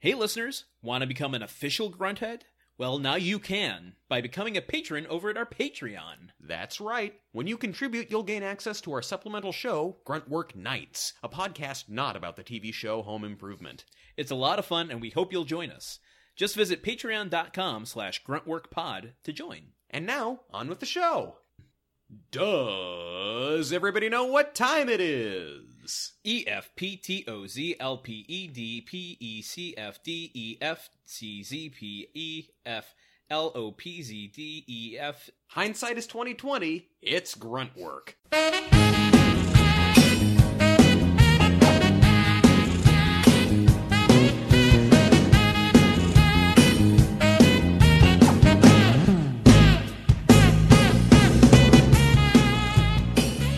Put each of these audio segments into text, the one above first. Hey listeners, want to become an official Grunthead? Well, now you can, by becoming a patron over at our Patreon. That's right. When you contribute, you'll gain access to our supplemental show, Gruntwork Nights, a podcast not about the TV show Home Improvement. It's a lot of fun, and we hope you'll join us. Just visit patreon.com/gruntworkpod to join. And now, on with the show. Does everybody know what time it is? EFPTOZLPEDPECFDEFCZPEFLOPZDEF. Hindsight is 20/20. It's grunt work.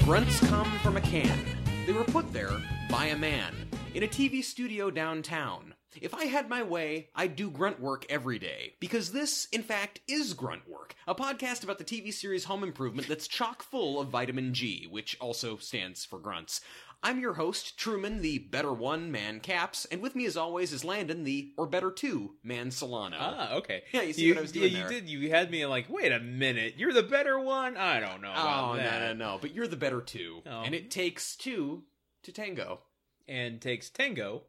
Grunts come from a can. They were put there by a man in a TV studio downtown. If I had my way, I'd do grunt work every day. Because this, in fact, is Grunt Work, a podcast about the TV series Home Improvement that's chock full of vitamin G, which also stands for grunts. I'm your host, Truman, the better one, man Caps, and with me as always is Landon, the or better two, man Solano. Ah, okay. Yeah, you see what I was doing there? You did. You had me like, wait a minute, you're the better one? I don't know about that. No, but you're the better two. Oh. And it takes two to tango. And takes tango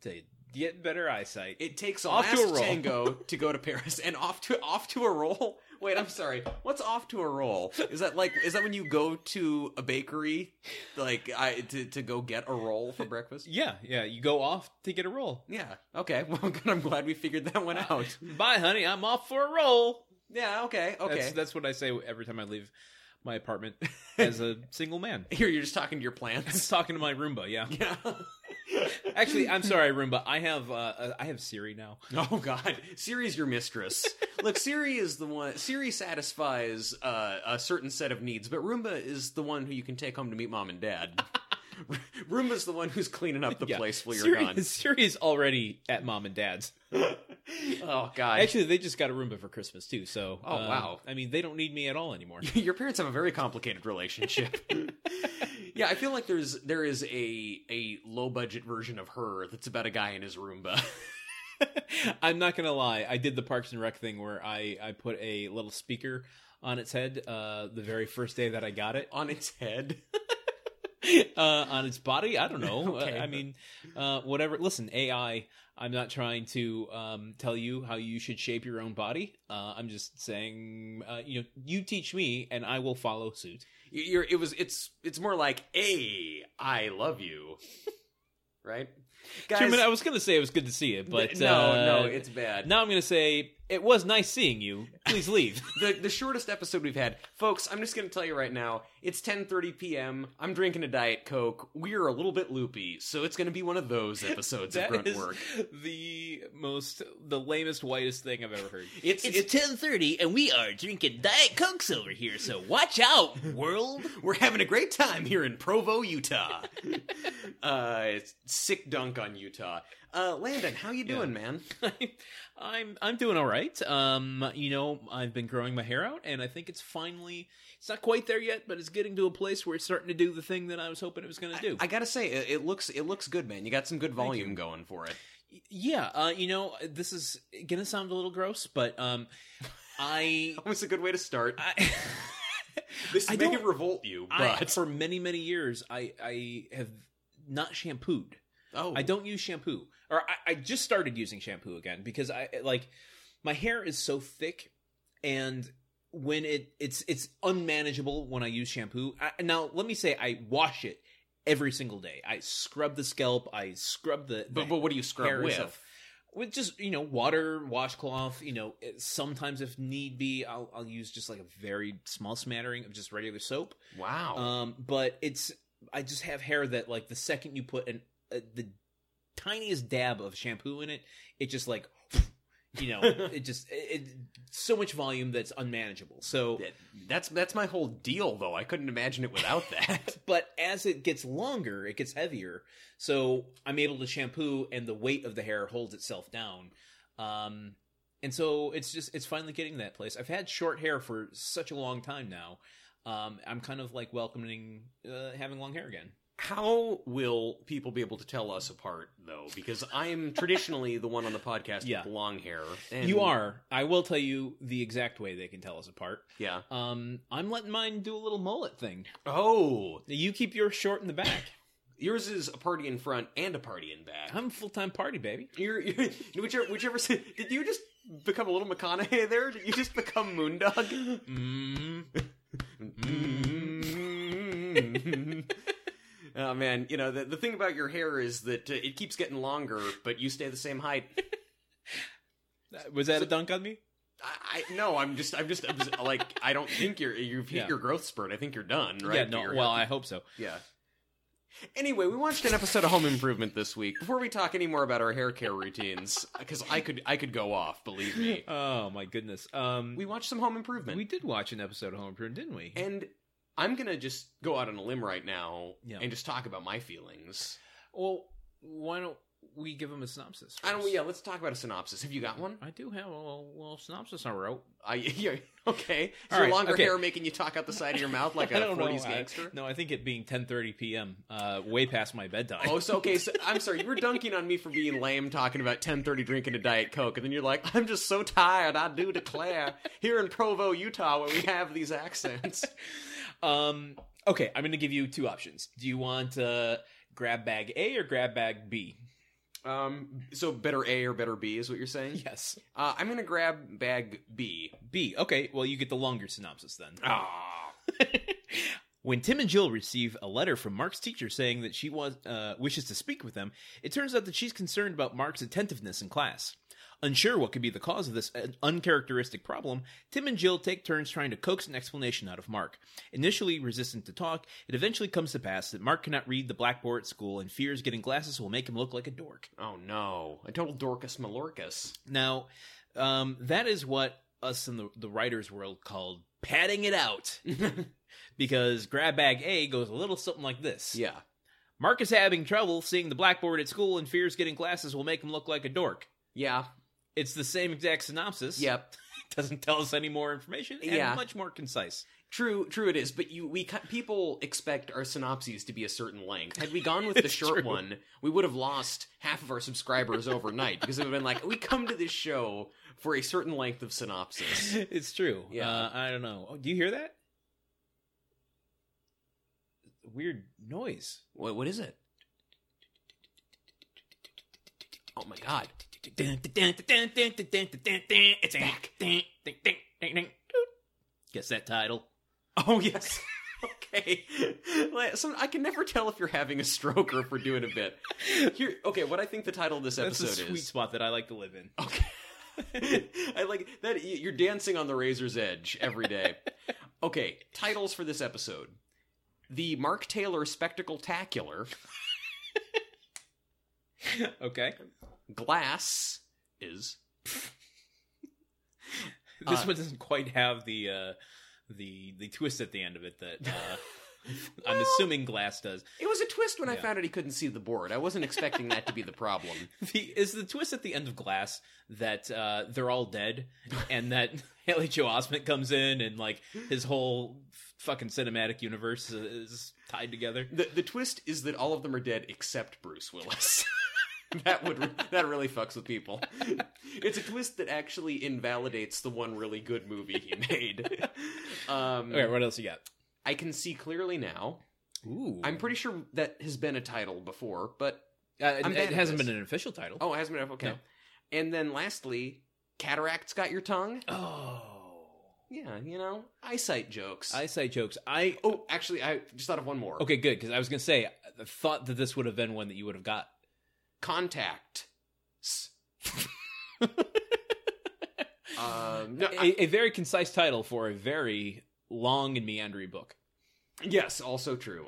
to get better eyesight. It takes off to a roll. Tango to go to Paris, and off to a roll. Wait, I'm sorry. What's off to a roll? Is that when you go to a bakery, to go get a roll for breakfast? Yeah. You go off to get a roll. Yeah. Okay. Well, good. I'm glad we figured that one out. Bye, honey. I'm off for a roll. Yeah. Okay. That's what I say every time I leave my apartment as a single man. Here, you're just talking to your plants. I'm just talking to my Roomba. Yeah. Actually, I'm sorry, Roomba. I have Siri now. Oh God, Siri's your mistress. Look, Siri is the one. Siri satisfies a certain set of needs, but Roomba is the one who you can take home to meet mom and dad. Roomba's the one who's cleaning up the place while you're gone. Siri's already at mom and dad's. Oh God! Actually, they just got a Roomba for Christmas too. So, wow! I mean, they don't need me at all anymore. Your parents have a very complicated relationship. Yeah, I feel like there is a low budget version of Her that's about a guy in his Roomba. I'm not gonna lie, I did the Parks and Rec thing where I put a little speaker on its head the very first day that I got it. On its head? On its body? I don't know. Okay. Whatever. Listen, AI, I'm not trying to tell you how you should shape your own body. I'm just saying, you teach me and I will follow suit. It's more like, hey, I love you, right? Guys, Truman, I was going to say it was good to see you, but no, it's bad. Now I'm going to say it was nice seeing you. Please leave. the shortest episode we've had. Folks, I'm just going to tell you right now, it's 10:30 p.m. I'm drinking a Diet Coke. We're a little bit loopy, so it's going to be one of those episodes of Grunt Work. That is the lamest, whitest thing I've ever heard. It's 10:30, and we are drinking Diet Cokes over here, so watch out, world. We're having a great time here in Provo, Utah. It's sick dunk on Utah. Landon, how you doing, man? I'm doing all right. I've been growing my hair out, and I think it's finally, it's not quite there yet, but it's getting to a place where it's starting to do the thing that I was hoping it was going to do. I gotta say, it looks good, man. You got some good volume going for it. Yeah, this is gonna sound a little gross, but almost a good way to start. This may revolt you, but for many, many years, I have not shampooed. Oh. I don't use shampoo. Or I just started using shampoo again because my hair is so thick and when it's unmanageable when I use shampoo. Now, let me say I wash it every single day. I scrub the scalp. I scrub the But what do you scrub with? With just, water, washcloth, sometimes if need be, I'll use just like a very small smattering of just regular soap. Wow. But I just have hair that the second you put the tiniest dab of shampoo in it, it just so much volume that's unmanageable. So that's my whole deal though. I couldn't imagine it without that. But as it gets longer, it gets heavier. So I'm able to shampoo and the weight of the hair holds itself down. And so it's finally getting to that place. I've had short hair for such a long time now. I'm kind of welcoming having long hair again. How will people be able to tell us apart, though? Because I'm traditionally the one on the podcast with long hair. And... You are. I will tell you the exact way they can tell us apart. Yeah. I'm letting mine do a little mullet thing. Oh. You keep yours short in the back. Yours is a party in front and a party in back. I'm a full-time party, baby. Whichever. Did you just become a little McConaughey there? Did you just become Moondog? Mm. Mm. Oh, man, you know, the thing about your hair is that it keeps getting longer, but you stay the same height. Was that a dunk on me? No, I'm just like, I don't think you've hit your growth spurt. I think you're done, right? Yeah, no, well, I hope so. Yeah. Anyway, we watched an episode of Home Improvement this week. Before we talk any more about our hair care routines, because I could go off, believe me. Oh, my goodness. We watched some Home Improvement. We did watch an episode of Home Improvement, didn't we? And... I'm going to just go out on a limb right now and just talk about my feelings. Well, why don't we give them a synopsis first? Yeah, let's talk about a synopsis. Have you got one? I do have a little synopsis I wrote. Okay. Is your longer hair making you talk out the side of your mouth like a 40s gangster? No, I think it being 10:30 p.m., way past my bedtime. Oh, so I'm sorry. You were dunking on me for being lame, talking about 10:30 drinking a Diet Coke, and then you're like, I'm just so tired, I do declare, here in Provo, Utah, where we have these accents. Okay, I'm going to give you two options. Do you want grab bag A or grab bag B? So better A or better B is what you're saying? Yes. I'm going to grab bag B. B. Okay, well, you get the longer synopsis then. Ah. When Tim and Jill receive a letter from Mark's teacher saying that she wishes to speak with them, it turns out that she's concerned about Mark's attentiveness in class. Unsure what could be the cause of this uncharacteristic problem, Tim and Jill take turns trying to coax an explanation out of Mark. Initially resistant to talk, it eventually comes to pass that Mark cannot read the blackboard at school and fears getting glasses will make him look like a dork. Oh no, a total Dorcas Malorcas. Now, that is what us in the writer's world called padding it out. Because grab bag A goes a little something like this. Yeah. Mark is having trouble seeing the blackboard at school and fears getting glasses will make him look like a dork. Yeah. It's the same exact synopsis. Yep. It doesn't tell us any more information and much more concise. True it is, but people expect our synopses to be a certain length. Had we gone with the short one, we would have lost half of our subscribers overnight because it would have been like, we come to this show for a certain length of synopsis. It's true. Yeah. I don't know. Oh, do you hear that? Weird noise. What is it? Oh my God. It's back. Guess that title. Oh, yes. Okay. So I can never tell if you're having a stroke or if we're doing a bit. Here, okay, what I think the title of this episode is. That's a sweet spot that I like to live in. Okay. I like that. You're dancing on the razor's edge every day. Okay, titles for this episode. The Mark Taylor Spectacle-tacular. Okay. Glass is. This one doesn't quite have the twist at the end of it that well, I'm assuming Glass does. It was a twist when I found out he couldn't see the board. I wasn't expecting that to be the problem. Is the twist at the end of Glass that they're all dead and that Haley Joel Osment comes in and like his whole fucking cinematic universe is tied together? The twist is that all of them are dead except Bruce Willis. That really fucks with people. It's a twist that actually invalidates the one really good movie he made. Okay, what else you got? I Can See Clearly Now. Ooh. I'm pretty sure that has been a title before, but... it hasn't been an official title. Oh, it hasn't been. Okay. No. And then lastly, Cataracts Got Your Tongue. Oh. Yeah, you know, eyesight jokes. Oh, actually, I just thought of one more. Okay, good, because I was going to say, I thought that this would have been one that you would have got. Contact. A very concise title for a very long and meandering book. Yes, also true.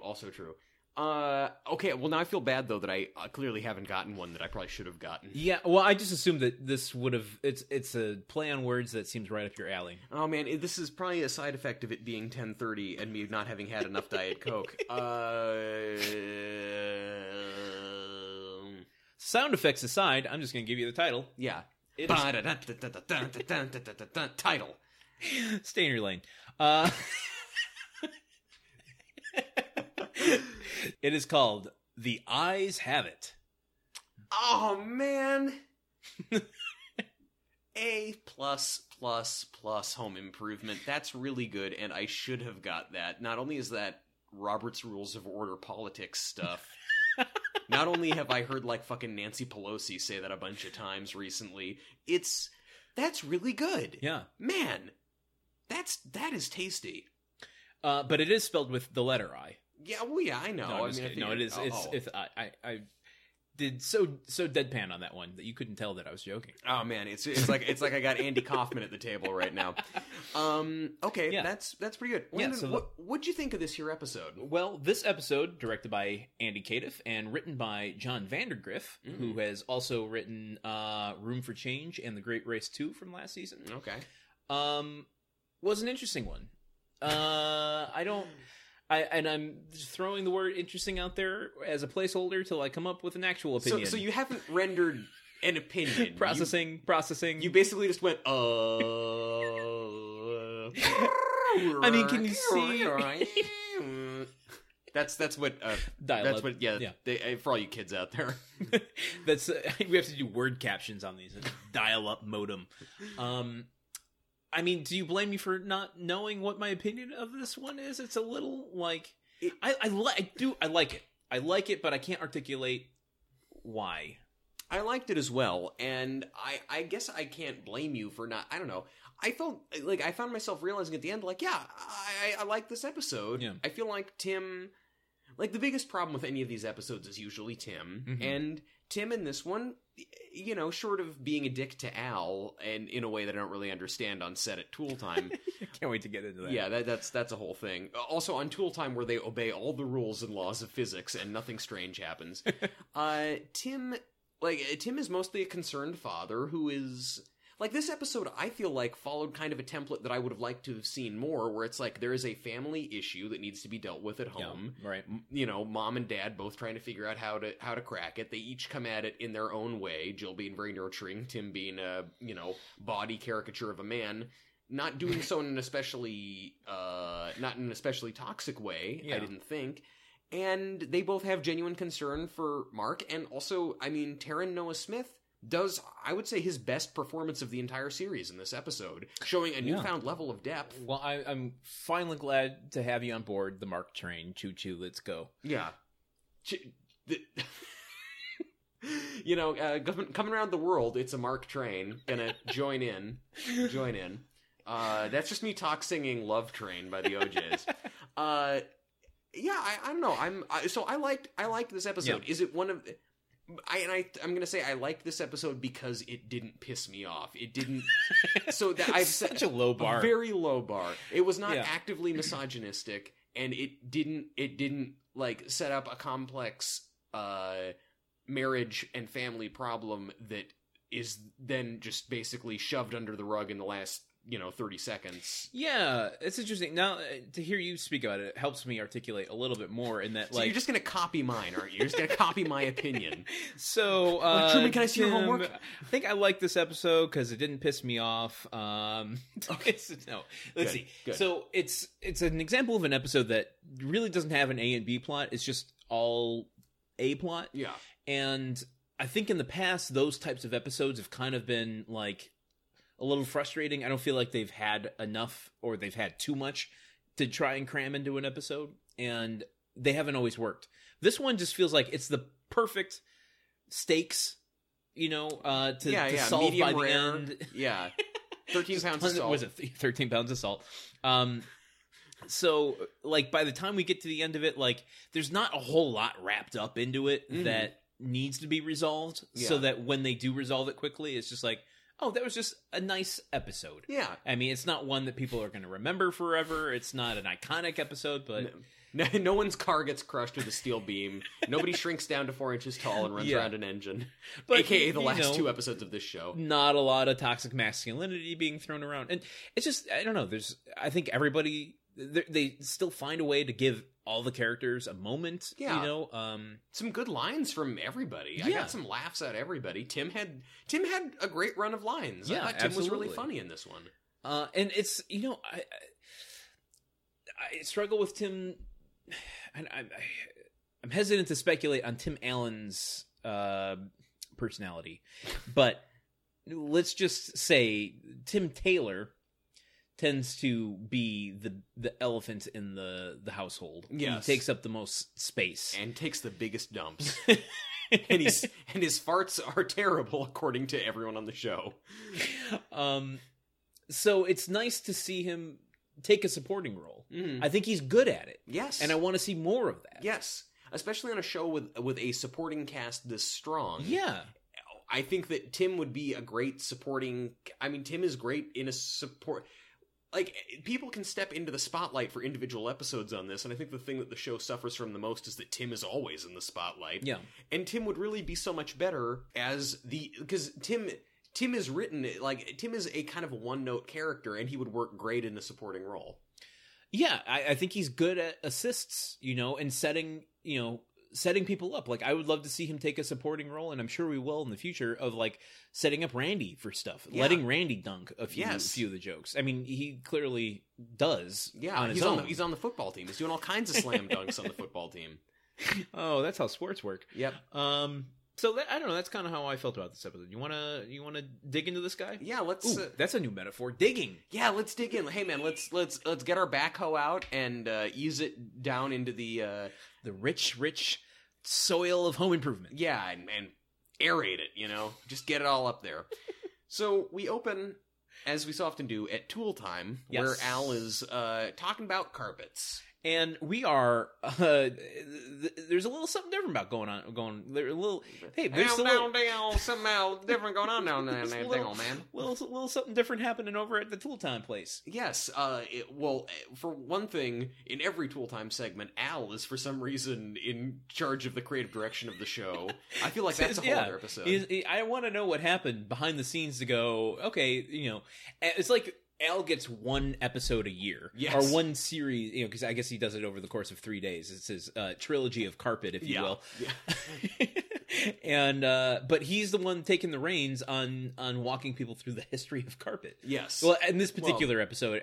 Okay, well, now I feel bad, though, that I clearly haven't gotten one that I probably should have gotten. Yeah, well, I just assumed that this would have... It's a play on words that seems right up your alley. Oh, man, this is probably a side effect of it being 10:30 and me not having had enough Diet Coke. Sound effects aside, I'm just going to give you the title. Yeah. Title. Stay in your lane. It is called The Eyes Have It. Oh, man. A+++ Home Improvement. That's really good, and I should have got that. Not only is that Robert's Rules of Order politics stuff, not only have I heard, like, fucking Nancy Pelosi say that a bunch of times recently, that's really good. Yeah. Man, that is tasty. But it is spelled with the letter I. Yeah, well, yeah, I know. No, I mean, it is. Oh. I did so deadpan on that one that you couldn't tell that I was joking. Oh man, it's like I got Andy Kaufman at the table right now. Okay, yeah. That's pretty good. Well, yeah, so what'd you think of this here episode? Well, this episode, directed by Andy Cadiff and written by Jon Vandergriff, who has also written Room for Change and The Great Race 2 from last season. Okay, was an interesting one. I'm throwing the word interesting out there as a placeholder till I come up with an actual opinion. So you haven't rendered an opinion. Processing. You basically just went, I mean, can you see? That's what dialogue. That's what. Yeah. They, for all you kids out there, we have to do word captions on these. Dial-up modem. I mean, do you blame me for not knowing what my opinion of this one is? It's a little like I like it. I like it, but I can't articulate why. I liked it as well, and I guess I can't blame you for not. I don't know. I found myself realizing at the end, like, yeah, I like this episode. Yeah. I feel like Tim. Like, the biggest problem with any of these episodes is usually Tim, and Tim in this one, you know, short of being a dick to Al, and in a way that I don't really understand on set at Tool Time. Can't wait to get into that. Yeah, that's a whole thing. Also, on Tool Time, where they obey all the rules and laws of physics and nothing strange happens, Tim is mostly a concerned father who is... Like, this episode, I feel like, followed kind of a template that I would have liked to have seen more, where it's like, there is a family issue that needs to be dealt with at home. Yeah, right. You know, mom and dad both trying to figure out how to crack it. They each come at it in their own way. Jill being very nurturing, Tim being a, you know, body caricature of a man. Not doing so in an especially, toxic way, yeah. I didn't think. And they both have genuine concern for Mark. And also, I mean, Taran Noah Smith does, I would say, his best performance of the entire series in this episode, showing a newfound level of depth. Well, I'm finally glad to have you on board the Mark train. Choo-choo, let's go. Yeah. You know, coming around the world, it's a Mark train. Gonna join in. Join in. That's just me singing Love Train by the OJs. Yeah, I don't know. I liked this episode. Yeah. Is it one of... I'm going to say I liked this episode because it didn't piss me off. It didn't. So that I've set such a low bar. A very low bar. It was not actively misogynistic, and it didn't like set up a complex marriage and family problem that is then just basically shoved under the rug in the last 30 seconds. Yeah, it's interesting. Now, to hear you speak about it, it helps me articulate a little bit more in that, like... So you're just going to copy mine, aren't you? You're just going to copy my opinion. So, Truman, can I see your homework? I think I like this episode because it didn't piss me off. Okay. No. Let's see. Good. So, it's an example of an episode that really doesn't have an A and B plot. It's just all A plot. Yeah. And I think in the past, those types of episodes have kind of been, like... a little frustrating. I don't feel like they've had enough, or they've had too much to try and cram into an episode, and they haven't always worked. This one just feels like it's the perfect stakes, to solve medium by rare. The end. Yeah, 13 pounds of salt. Was it 13 pounds of salt? So, like, by the time we get to the end of it, like, there's not a whole lot wrapped up into it that needs to be resolved, so that when they do resolve it quickly, it's just like, oh, that was just a nice episode. Yeah. I mean, it's not one that people are going to remember forever. It's not an iconic episode, but... No one's car gets crushed with a steel beam. Nobody shrinks down to 4 inches tall and runs around an engine. But, AKA the last two episodes of this show. Not a lot of toxic masculinity being thrown around. And it's just, I don't know, there's... I think everybody... They still find a way to give all the characters a moment, some good lines from everybody. Yeah. I got some laughs at everybody. Tim had a great run of lines. Yeah, I thought Tim was really funny in this one. And it's, I struggle with Tim, and I I'm hesitant to speculate on Tim Allen's personality, but let's just say Tim Taylor tends to be the elephant in the household. Yes. He takes up the most space. And takes the biggest dumps. and his farts are terrible, according to everyone on the show. So it's nice to see him take a supporting role. Mm. I think he's good at it. Yes. And I want to see more of that. Yes. Especially on a show with a supporting cast this strong. Yeah. I think that Tim would be a great supporting... I mean, Tim is great in a support... Like, people can step into the spotlight for individual episodes on this, and I think the thing that the show suffers from the most is that Tim is always in the spotlight. Yeah. And Tim would really be so much better as the... Because Tim is written... Like, Tim is a kind of a one-note character, and he would work great in a supporting role. Yeah, I think he's good at assists, you know, and setting people up. Like, I would love to see him take a supporting role, and I'm sure we will in the future, of like setting up Randy for stuff. Yeah. Letting Randy dunk a few of the jokes. I mean, he clearly does. Yeah, on his own. He's on the football team. He's doing all kinds of slam dunks on the football team. Oh, that's how sports work. Yep. So I don't know, that's kind of how I felt about this episode. You want to dig into this guy? Yeah, let's that's a new metaphor. Digging. Yeah, let's dig in. Hey man, let's get our backhoe out and ease it down into the rich soil of Home Improvement. Yeah, and aerate it, you know. Just get it all up there. So we open, as we so often do, at tool time, yes, where Al is talking about carpets. And we are, there's a little something different about going on. There's a little, hey, there's a little, something different going on down there, man. Little something different happening over at the Tool Time place. Yes, for one thing, in every Tool Time segment, Al is for some reason in charge of the creative direction of the show. I feel like that's a whole other episode. I want to know what happened behind the scenes to go, okay, you know, it's like, Al gets one episode a year, yes, or one series, you know, because I guess he does it over the course of 3 days. It's his trilogy of carpet, if you will. Yeah. And but he's the one taking the reins on walking people through the history of carpet. Yes. Well, in this particular episode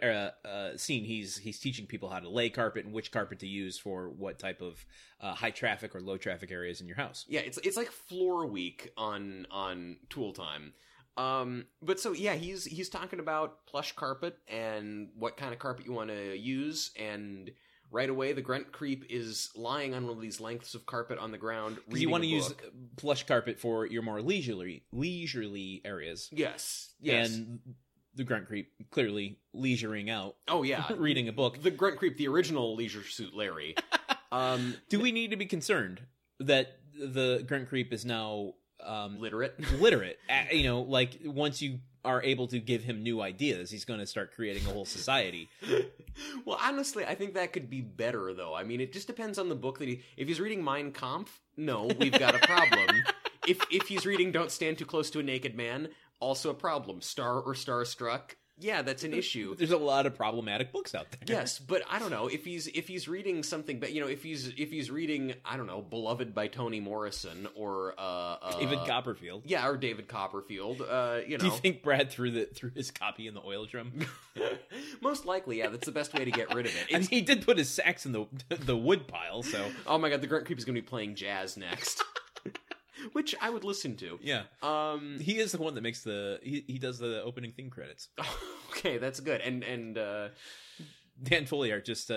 scene, he's teaching people how to lay carpet and which carpet to use for what type of high traffic or low traffic areas in your house. Yeah, it's like floor week on Tool Time. But so yeah, he's talking about plush carpet and what kind of carpet you want to use, and right away the grunt creep is lying on one of these lengths of carpet on the ground reading a book. You want to use plush carpet for your more leisurely areas. Yes. And the grunt creep clearly leisuring out. Oh yeah, reading a book. The grunt creep, the original Leisure Suit Larry. Do we need to be concerned that the grunt creep is now literate, you know, like once you are able to give him new ideas, he's going to start creating a whole society. Well, honestly, I think that could be better, though. I mean, it just depends on the book that if he's reading Mein Kampf, no, we've got a problem. if he's reading Don't Stand Too Close to a Naked Man, also a problem. Star or Starstruck, yeah, that's an issue. There's a lot of problematic books out there. Yes, but I don't know if he's reading something, but you know, if he's reading, I don't know, Beloved by Tony Morrison or David Copperfield. Yeah, or David Copperfield. You know, do you think Brad threw his copy in the oil drum? Most likely, yeah. That's the best way to get rid of it. And he did put his sax in the wood pile. So, oh my God, the Grunt Creep is going to be playing jazz next. Which I would listen to. Yeah. He is the one that makes he does the opening theme credits. Okay, that's good. And Dan Folliart just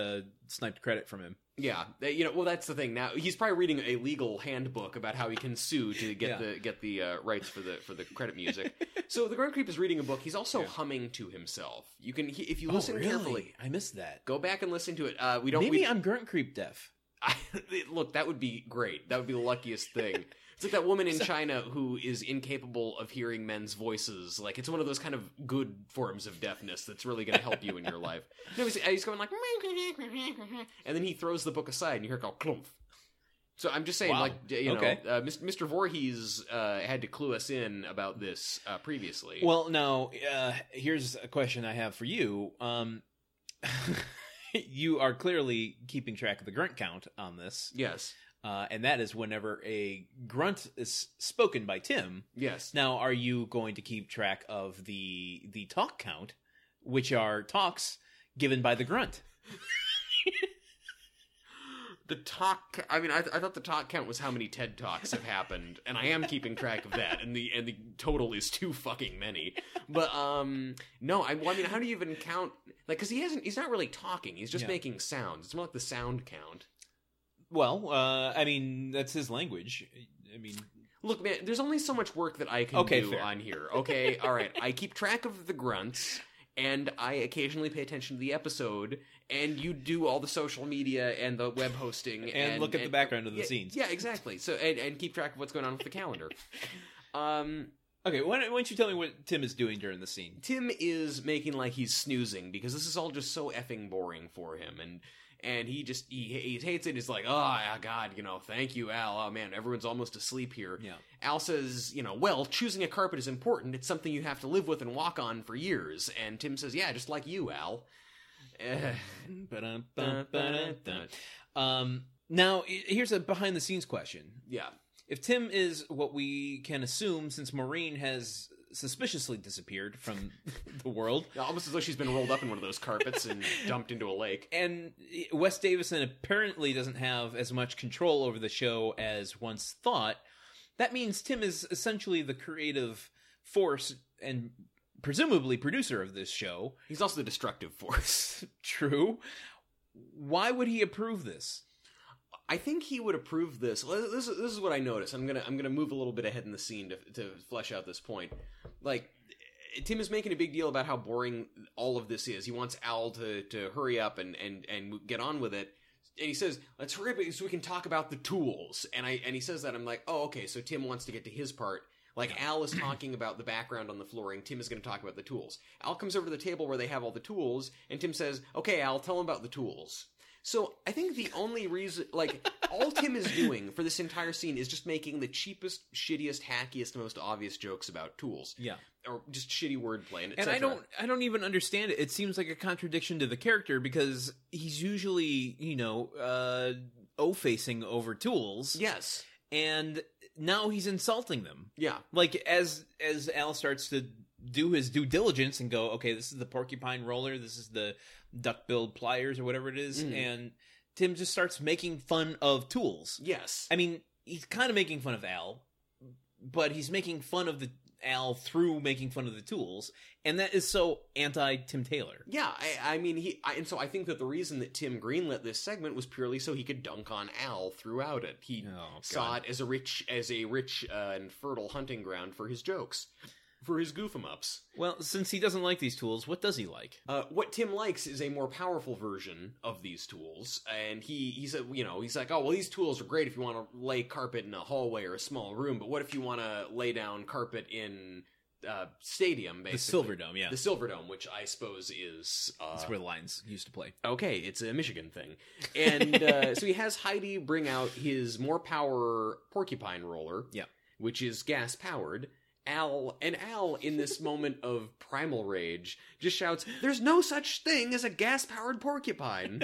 sniped credit from him. Yeah. You know, well, that's the thing. Now he's probably reading a legal handbook about how he can sue to get the rights for the credit music. So the Grunt Creep is reading a book. He's also humming to himself. You can if you listen carefully. I missed that. Go back and listen to it. I'm Grunt Creep deaf. Look, that would be great. That would be the luckiest thing. It's like that woman in China who is incapable of hearing men's voices. Like, it's one of those kind of good forms of deafness that's really going to help you in your life. You know, he's going like... And then he throws the book aside and you hear it go clump. So I'm just saying, Mr. Voorhees had to clue us in about this previously. Well, now, here's a question I have for you. You are clearly keeping track of the grunt count on this. Yes. And that is whenever a grunt is spoken by Tim. Yes. Now, are you going to keep track of the talk count, which are talks given by the grunt? The talk, I mean, I thought the talk count was how many TED Talks have happened, and I am keeping track of that, and the total is too fucking many. But, no, I mean, how do you even count, like, because he's not really talking, he's just making sounds. It's more like the sound count. Well, I mean, that's his language. I mean... Look, man, there's only so much work that I can do fair. On here. Okay, all right, I keep track of the grunts... And I occasionally pay attention to the episode, and you do all the social media and the web hosting. and look at the background of the scenes. Yeah, exactly. So and keep track of what's going on with the calendar. Okay, why don't you tell me what Tim is doing during the scene? Tim is making like he's snoozing, because this is all just so effing boring for him. And he just he hates it. He's like, oh, God, you know, thank you, Al. Oh, man, everyone's almost asleep here. Yeah. Al says, you know, well, choosing a carpet is important. It's something you have to live with and walk on for years. And Tim says, yeah, just like you, Al. Now, here's a behind-the-scenes question. Yeah. If Tim is what we can assume, since Maureen has... suspiciously disappeared from the world. Yeah, almost as though she's been rolled up in one of those carpets and dumped into a lake. And Wes Davison apparently doesn't have as much control over the show as once thought. That means Tim is essentially the creative force and presumably producer of this show. He's also the destructive force. True. Why would he approve this? I think he would approve this. This is what I noticed. I'm gonna move a little bit ahead in the scene to flesh out this point. Like, Tim is making a big deal about how boring all of this is. He wants Al to hurry up and get on with it. And he says, "Let's hurry up so we can talk about the tools." And he says that, I'm like, "Oh, okay." So Tim wants to get to his part. Like, Al is talking about the background on the flooring. Tim is going to talk about the tools. Al comes over to the table where they have all the tools, and Tim says, "Okay, Al, tell him about the tools." So I think the only reason, like, all Tim is doing for this entire scene is just making the cheapest, shittiest, hackiest, most obvious jokes about tools. Yeah. Or just shitty wordplay. And I don't even understand it. It seems like a contradiction to the character, because he's usually, you know, O-facing over tools. Yes. And now he's insulting them. Yeah. Like, as Al starts to do his due diligence and go, okay, this is the porcupine roller, this is the duck-billed pliers or whatever it is, and Tim just starts making fun of tools. Yes. I mean, he's kind of making fun of Al, but he's making fun of Al through making fun of the tools, and that is so anti-Tim Taylor. Yeah, I mean, so I think that the reason that Tim greenlit this segment was purely so he could dunk on Al throughout it. He saw it as a rich and fertile hunting ground for his jokes. For his goof-em-ups. Well, since he doesn't like these tools, what does he like? What Tim likes is a more powerful version of these tools, and he's like, oh, well, these tools are great if you want to lay carpet in a hallway or a small room, but what if you want to lay down carpet in stadium, basically? The Silverdome, yeah. The Silverdome, which I suppose is... That's where the Lions used to play. Okay, it's a Michigan thing. And so he has Heidi bring out his more power porcupine roller, which is gas-powered. Al, in this moment of primal rage, just shouts, "There's no such thing as a gas-powered porcupine."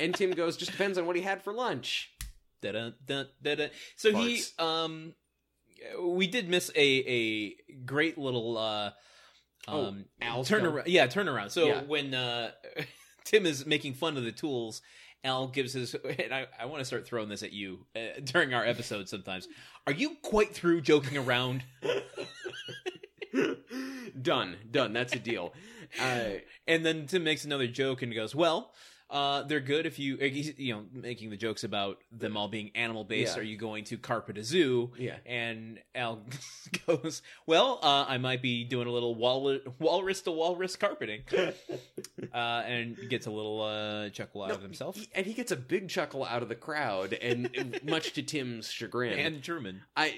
And Tim goes, "Just depends on what he had for lunch." Da-da, da-da. So farts. He, we did miss a great little, turnaround. Yeah, turnaround. So when Tim is making fun of the tools, Al gives his, and I want to start throwing this at you during our episode sometimes. Are you quite through joking around? Done. That's a deal. And then Tim makes another joke and goes, well, they're good if you, you know, making the jokes about them all being animal-based. Yeah. Are you going to carpet a zoo? Yeah. And Al goes, well, I might be doing a little walrus-to-walrus carpeting. And gets a little chuckle out of himself. And he gets a big chuckle out of the crowd, and much to Tim's chagrin. And German. I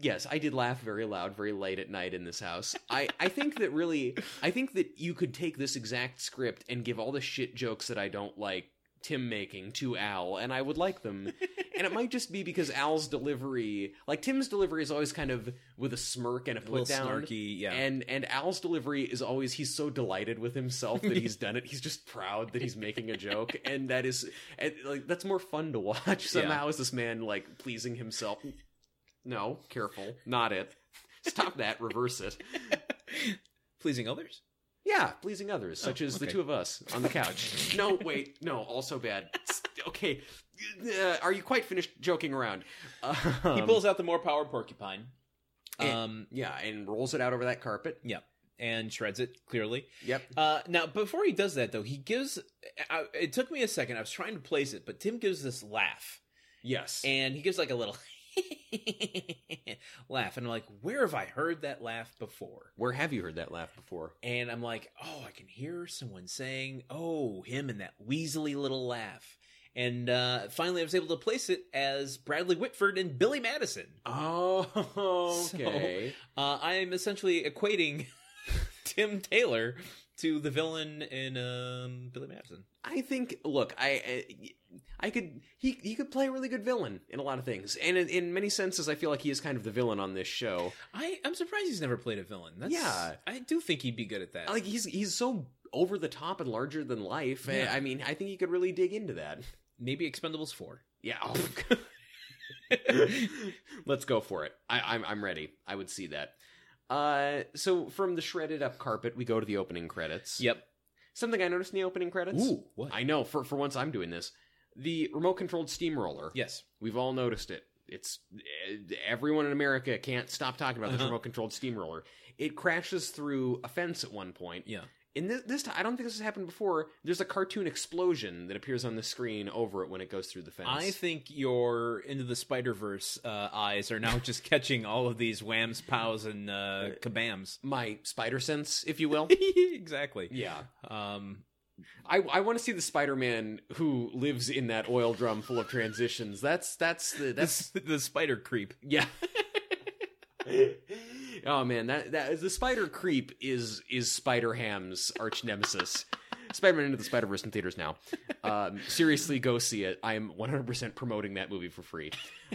did laugh very loud, very late at night in this house. I think that you could take this exact script and give all the shit jokes that I don't like Tim making to Al, and I would like them. And it might just be because Al's delivery, like Tim's delivery is always kind of with a smirk and a put down, snarky, yeah. And Al's delivery is always, he's so delighted with himself that he's done it. He's just proud that he's making a joke, and that is, and like, that's more fun to watch. Somehow is this man like pleasing himself? No, careful, not it. Stop that. Reverse it. Pleasing others. Yeah, pleasing others, such as the two of us on the couch. No, wait, no, also bad. okay, are you quite finished joking around? He pulls out the more power porcupine. And rolls it out over that carpet. Yeah. And shreds it, clearly. Yep. Now, before he does that, though, he gives... it took me a second. I was trying to place it, but Tim gives this laugh. Yes. And he gives, like, a little... laugh, and I'm like, where have I heard that laugh before? Where have you heard that laugh before? And I'm like, oh, I can hear someone saying, oh, him and that weaselly little laugh. And finally I was able to place it as Bradley Whitford and Billy Madison. Oh, okay. So, I'm essentially equating Tim Taylor to the villain in Billy Madison. I think, look, I could he could play a really good villain in a lot of things, and in many senses, I feel like he is kind of the villain on this show. I'm surprised he's never played a villain. Yeah, I do think he'd be good at that. Like he's so over the top and larger than life. Yeah. I mean, I think he could really dig into that. Maybe Expendables 4. Yeah, let's go for it. I'm ready. I would see that. So from the shredded up carpet, we go to the opening credits. Yep. Something I noticed in the opening credits. Ooh, what? I know, for once I'm doing this. The remote-controlled steamroller. Yes. We've all noticed it. It's everyone in America can't stop talking about this remote-controlled steamroller. It crashes through a fence at one point. Yeah. In this time, I don't think this has happened before. There's a cartoon explosion that appears on the screen over it when it goes through the fence. I think your Into the Spider-Verse eyes are now just catching all of these whams, pows, and kabams. My spider sense, if you will. Exactly. Yeah. I want to see the Spider-Man who lives in that oil drum full of transitions. That's the spider creep. Yeah. Oh man, that the spider creep is Spider-Ham's arch nemesis. Spider-Man Into the Spider-Verse in theaters now. Seriously, go see it. I am 100% promoting that movie for free.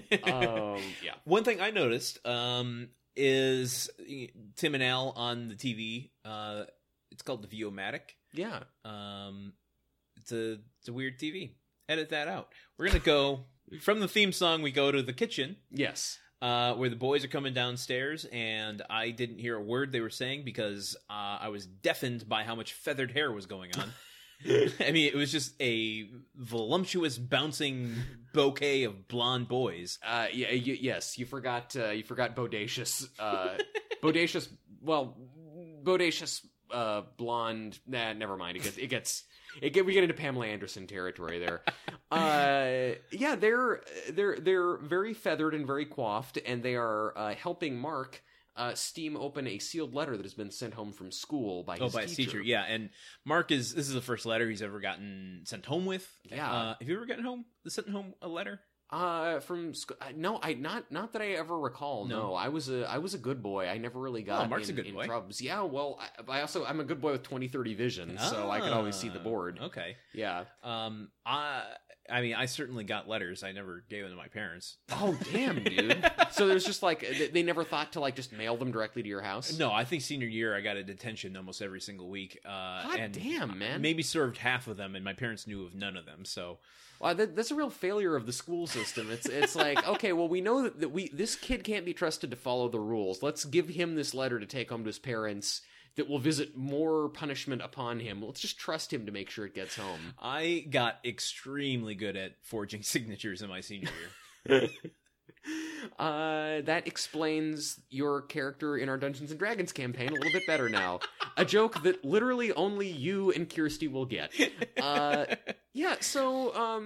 Yeah. One thing I noticed is Tim and Al on the TV. It's called the View-O-Matic. Yeah. It's a weird TV. Edit that out. We're gonna go from the theme song. We go to the kitchen. Yes. Where the boys are coming downstairs, and I didn't hear a word they were saying because I was deafened by how much feathered hair was going on. I mean, it was just a voluptuous, bouncing bouquet of blonde boys. You forgot bodacious, bodacious, blonde. Nah, never mind. We get into Pamela Anderson territory there. Yeah, they're very feathered and very coiffed, and they are helping Mark steam open a sealed letter that has been sent home from school by his teacher. Yeah, and Mark this is the first letter he's ever gotten sent home with. Yeah, have you ever gotten sent home a letter? From school? No, I not that I ever recall. No, I was a good boy. I never really got in troubles. Yeah, well, I also I'm a good boy with 20/30 vision, so I could always see the board. Okay, yeah. I mean, I certainly got letters. I never gave them to my parents. Oh, damn, dude. So there's just like, they never thought to like just mail them directly to your house? No, I think senior year I got a detention almost every single week. God damn, man. Maybe served half of them, and my parents knew of none of them, so... Wow, that's a real failure of the school system. It's like, okay, well, we know that this kid can't be trusted to follow the rules. Let's give him this letter to take home to his parents that will visit more punishment upon him. Let's just trust him to make sure it gets home. I got extremely good at forging signatures in my senior year. That explains your character in our Dungeons & Dragons campaign a little bit better now. A joke that literally only you and Kirsty will get. Yeah, so,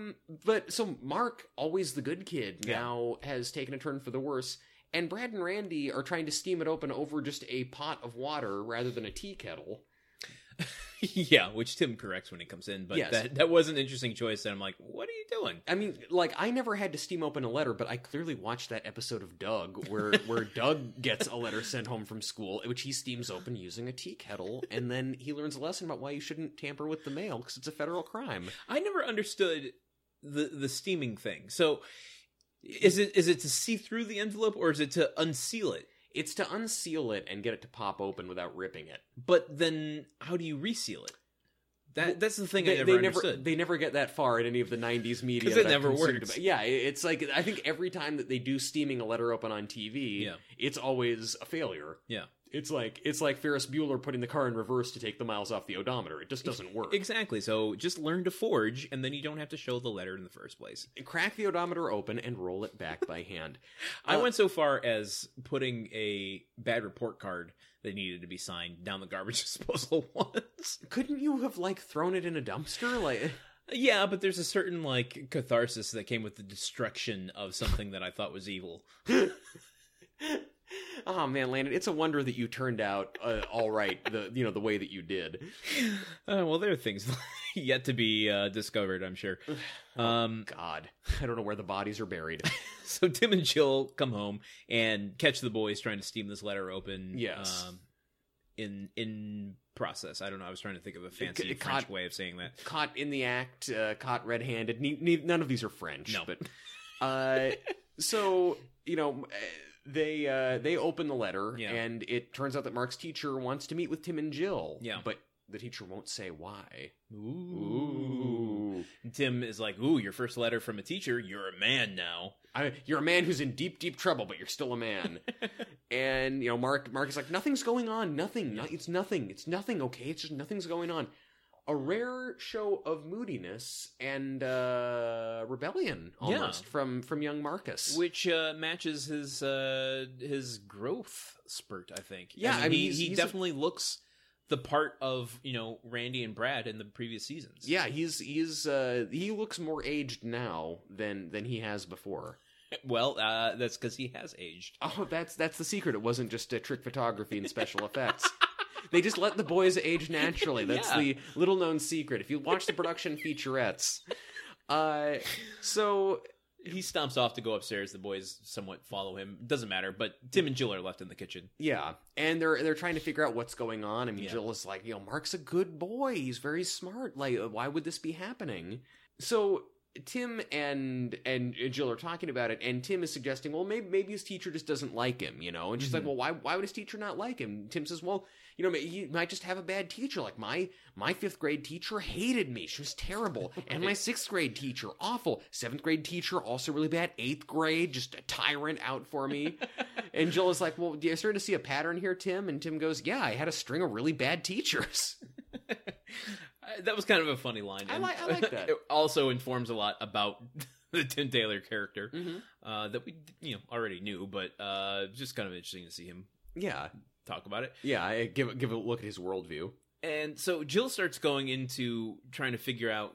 so Mark, always the good kid, now has taken a turn for the worse. And Brad and Randy are trying to steam it open over just a pot of water rather than a tea kettle. Yeah, which Tim corrects when he comes in, but yes. that was an interesting choice, and I'm like, what are you doing? I mean, like, I never had to steam open a letter, but I clearly watched that episode of Doug, where Doug gets a letter sent home from school, which he steams open using a tea kettle, and then he learns a lesson about why you shouldn't tamper with the mail, because it's a federal crime. I never understood the steaming thing, so... Is it to see through the envelope, or is it to unseal it? It's to unseal it and get it to pop open without ripping it. But then, how do you reseal it? That's the thing I never understood. They never get that far in any of the 90s media. Because it never works. About. Yeah, it's like, I think every time that they do steaming a letter open on TV, it's always a failure. Yeah. It's like Ferris Bueller putting the car in reverse to take the miles off the odometer. It just doesn't work. Exactly. So just learn to forge, and then you don't have to show the letter in the first place. Crack the odometer open and roll it back by hand. I went so far as putting a bad report card that needed to be signed down the garbage disposal once. Couldn't you have, like, thrown it in a dumpster? Like... Yeah, but there's a certain, like, catharsis that came with the destruction of something that I thought was evil. Oh man, Landon, it's a wonder that you turned out all right. The way that you did. Well, there are things yet to be discovered, I'm sure. God, I don't know where the bodies are buried. So Tim and Jill come home and catch the boys trying to steam this letter open. Yes. In process. I don't know. I was trying to think of a fancy French way of saying that. Caught in the act. Caught red-handed. None of these are French. No, but so you know. They open the letter, yeah. And it turns out that Mark's teacher wants to meet with Tim and Jill. Yeah. But the teacher won't say why. Ooh. Tim is like, ooh, your first letter from a teacher, you're a man now. You're a man who's in deep, deep trouble, but you're still a man. And, you know, Mark is like, nothing's going on, nothing. It's nothing, okay? It's just nothing's going on. A rare show of moodiness and rebellion, almost, yeah. from young Marcus, which matches his growth spurt, I think. Yeah, I mean he definitely looks the part of, you know, Randy and Brad in the previous seasons. Yeah, he looks more aged now than he has before. Well, that's because he has aged. Oh, that's the secret. It wasn't just trick photography and special effects. They just let the boys age naturally. That's the little-known secret. If you watch the production featurettes. So he stomps off to go upstairs. The boys somewhat follow him. Doesn't matter, but Tim and Jill are left in the kitchen. Yeah, and they're trying to figure out what's going on. I mean, yeah. Jill is like, you know, Mark's a good boy. He's very smart. Like, why would this be happening? So Tim and Jill are talking about it, and Tim is suggesting, well, maybe his teacher just doesn't like him, you know? And she's like, well, why would his teacher not like him? And Tim says, well, you know, he might just have a bad teacher. Like, my fifth grade teacher hated me. She was terrible. And my sixth grade teacher, awful. Seventh grade teacher, also really bad. Eighth grade, just a tyrant out for me. And Jill is like, well, I started to see a pattern here, Tim. And Tim goes, yeah, I had a string of really bad teachers. That was kind of a funny line. I like that. It also informs a lot about the Tim Taylor character that we, you know, already knew, but just kind of interesting to see him. Yeah. Talk about it. Yeah, I give a look at his worldview. And so Jill starts going into trying to figure out,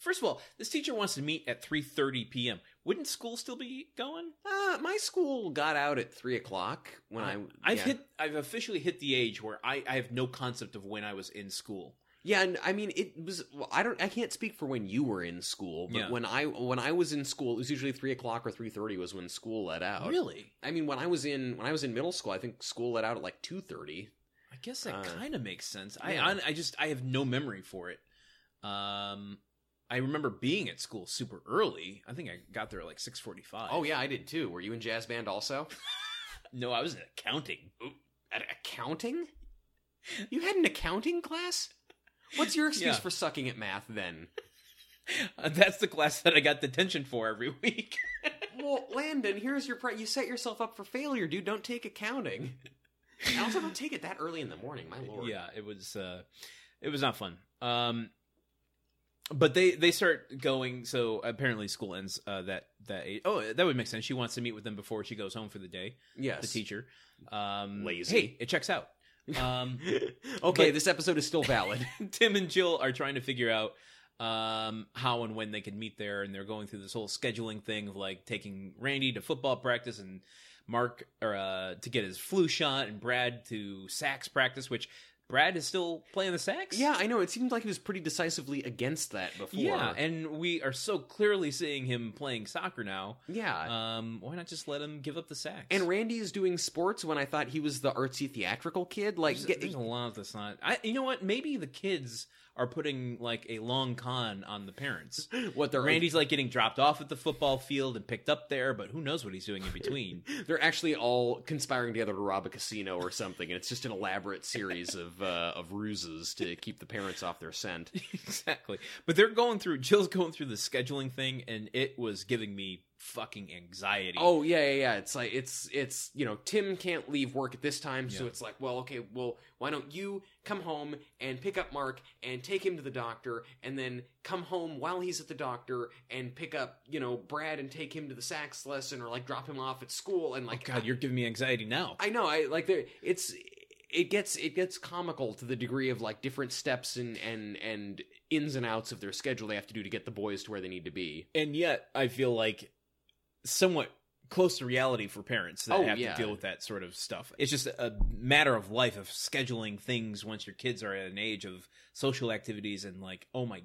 first of all, this teacher wants to meet at 3:30 p.m. Wouldn't school still be going? My school got out at 3 o'clock. When I've officially hit the age where I have no concept of when I was in school. Yeah, and I mean, it was. Well, I can't speak for when you were in school, but yeah. when I was in school, it was usually 3 o'clock or 3:30 was when school let out. Really? I mean, when I was in middle school, I think school let out at like 2:30. I guess that kind of makes sense. Yeah. I have no memory for it. I remember being at school super early. I think I got there at like 6:45. Oh yeah, I did too. Were you in jazz band also? No, I was in accounting. Ooh, at accounting? You had an accounting class? What's your excuse for sucking at math, then? That's the class that I got detention for every week. Well, Landon, here's your you set yourself up for failure, dude. Don't take accounting. And also, don't take it that early in the morning, my lord. Yeah, it was not fun. But they start going, so apparently school ends that age. Oh, that would make sense. She wants to meet with them before she goes home for the day. Yes. The teacher. Lazy. Hey, it checks out. Okay, this episode is still valid. Tim and Jill are trying to figure out how and when they can meet there, and they're going through this whole scheduling thing of like taking Randy to football practice and Mark to get his flu shot and Brad to sax practice, which Brad is still playing the sax. Yeah, I know. It seemed like he was pretty decisively against that before. Yeah, and we are so clearly seeing him playing soccer now. Yeah. Why not just let him give up the sax? And Randy is doing sports when I thought he was the artsy theatrical kid. Like, there's a lot that's not. You know what? Maybe the kids are putting like a long con on the parents. What Randy's like getting dropped off at the football field and picked up there, but who knows what he's doing in between. They're actually all conspiring together to rob a casino or something, and it's just an elaborate series of ruses to keep the parents off their scent. Exactly. But Jill's going through the scheduling thing, and it was giving me fucking anxiety. Oh yeah, yeah, yeah. It's like it's you know, Tim can't leave work at this time, so it's like, well, okay, well, why don't you come home and pick up Mark and take him to the doctor, and then come home while he's at the doctor and pick up, you know, Brad and take him to the sax lesson, or like drop him off at school, and like, oh God, you're giving me anxiety now. I know. I like there. It gets comical to the degree of like different steps and ins and outs of their schedule they have to do to get the boys to where they need to be. And yet I feel like somewhat close to reality for parents that have to deal with that sort of stuff. It's just a matter of life, of scheduling things once your kids are at an age of social activities, and like, oh my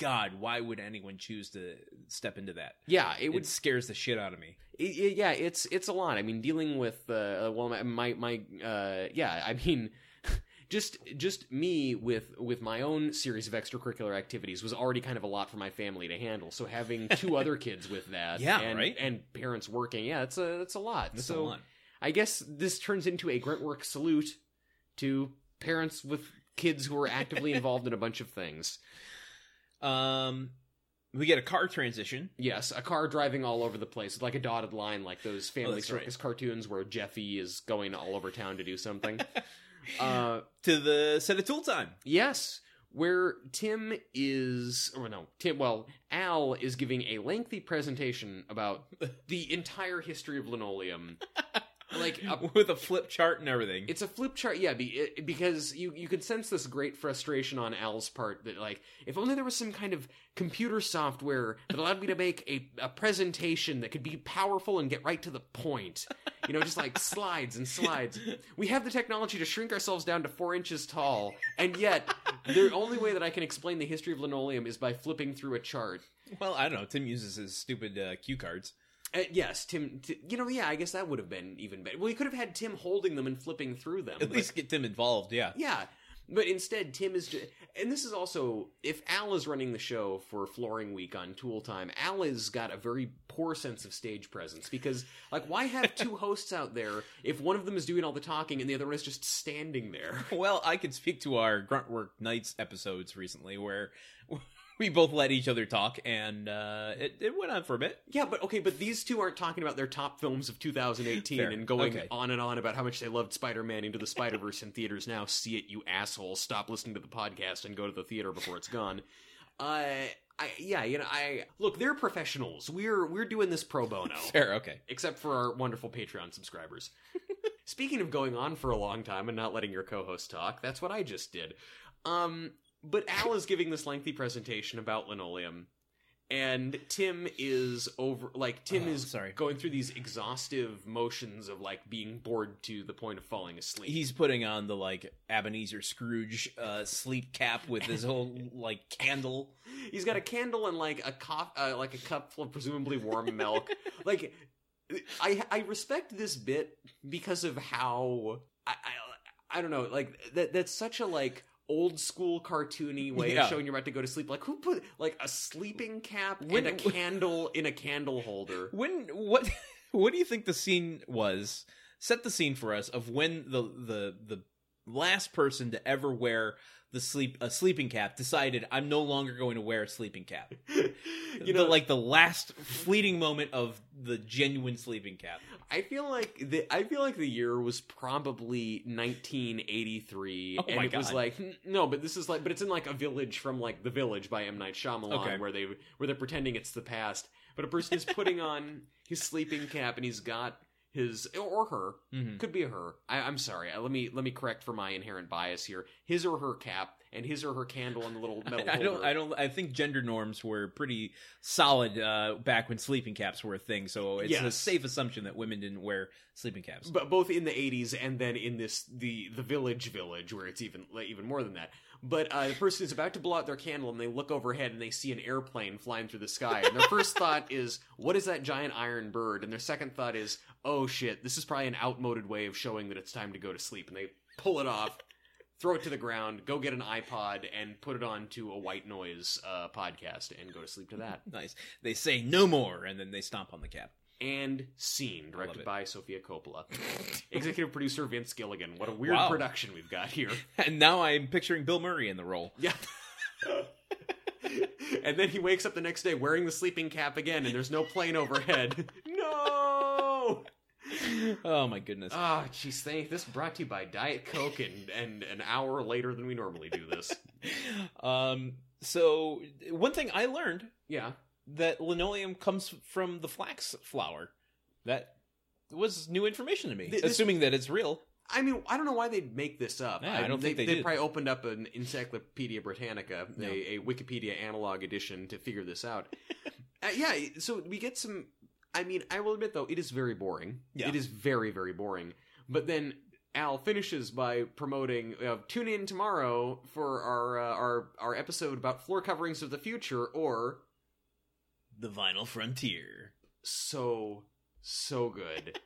God, why would anyone choose to step into that? Yeah, it scares the shit out of me. It's a lot. I mean, dealing with Just me with my own series of extracurricular activities was already kind of a lot for my family to handle. So having two other kids with that, and parents working, that's a lot. That's so a lot. I guess this turns into a Gruntwork salute to parents with kids who are actively involved in a bunch of things. We get a car transition. Yes, a car driving all over the place, like a dotted line, like those Family Circus cartoons where Jeffy is going all over town to do something. To the set of Tool Time. Yes, where Al is giving a lengthy presentation about the entire history of linoleum. Like with a flip chart and everything. It's a flip chart, yeah, because you can sense this great frustration on Al's part that, like, if only there was some kind of computer software that allowed me to make a presentation that could be powerful and get right to the point. You know, just like slides and slides. We have the technology to shrink ourselves down to 4 inches tall, and yet the only way that I can explain the history of linoleum is by flipping through a chart. Well, I don't know. Tim uses his stupid cue cards. Yes, Tim. I guess that would have been even better. Well, he could have had Tim holding them and flipping through them. At least get Tim involved, yeah. Yeah, but instead Tim is just... And this is also... If Al is running the show for Flooring Week on Tool Time, Al has got a very poor sense of stage presence because, like, why have two hosts out there if one of them is doing all the talking and the other one is just standing there? Well, I could speak to our Gruntwork Nights episodes recently where... We both let each other talk, and it went on for a bit. Yeah, but these two aren't talking about their top films of 2018 Fair. And going on and on about how much they loved Spider-Man Into the Spider-Verse in theaters now. See it, you asshole. Stop listening to the podcast and go to the theater before it's gone. Look, they're professionals. We're doing this pro bono. Fair, okay. Except for our wonderful Patreon subscribers. Speaking of going on for a long time and not letting your co-host talk, that's what I just did. But Al is giving this lengthy presentation about linoleum, and Tim is going through these exhaustive motions of, like, being bored to the point of falling asleep. He's putting on the, like, Ebenezer Scrooge sleep cap with his whole, like, candle. He's got a candle and, like, a cup full of presumably warm milk. Like, I respect this bit because of how, I don't know, like, that's such a, like... old school cartoony way of showing you're about to go to sleep. Like, who put like a sleeping cap and a candle in a candle holder? What do you think the scene was? Set the scene for us of when the last person to ever wear a sleeping cap decided, I'm no longer going to wear a sleeping cap. You know, like the last fleeting moment of the genuine sleeping cap. I feel like the year was probably 1983, oh, and it God. Was like no, but this is like, but it's in like a village from like The Village by M. Night Shyamalan, where they're pretending it's the past, but a person is putting on his sleeping cap and he's got. His or her could be a her. I'm sorry. Let me correct for my inherent bias here. His or her cap and his or her candle and the little metal holder. I think gender norms were pretty solid back when sleeping caps were a thing. So it's a safe assumption that women didn't wear sleeping caps. But both in the 80s and then in this the village where it's even more than that. But the person is about to blow out their candle, and they look overhead, and they see an airplane flying through the sky. And their first thought is, what is that giant iron bird? And their second thought is, oh, shit, this is probably an outmoded way of showing that it's time to go to sleep. And they pull it off, throw it to the ground, go get an iPod, and put it on to a white noise podcast and go to sleep to that. Nice. They say no more, and then they stomp on the cap. And Scene, directed by Sofia Coppola. Executive producer Vince Gilligan. What a weird production we've got here. And now I'm picturing Bill Murray in the role. Yeah. And then he wakes up the next day wearing the sleeping cap again, and there's no plane overhead. No! Oh, my goodness. Oh, geez, this brought to you by Diet Coke and an hour later than we normally do this. So, one thing I learned... Yeah. That linoleum comes from the flax flour. That was new information to me, assuming that it's real. I mean, I don't know why they'd make this up. Yeah, I don't think they did. They probably opened up an Encyclopedia Britannica, a Wikipedia analog edition, to figure this out. Yeah, so we get some... I mean, I will admit, though, it is very boring. Yeah. It is very, very boring. But then Al finishes by promoting, tune in tomorrow for our episode about floor coverings of the future, or... The Vinyl Frontier. So good.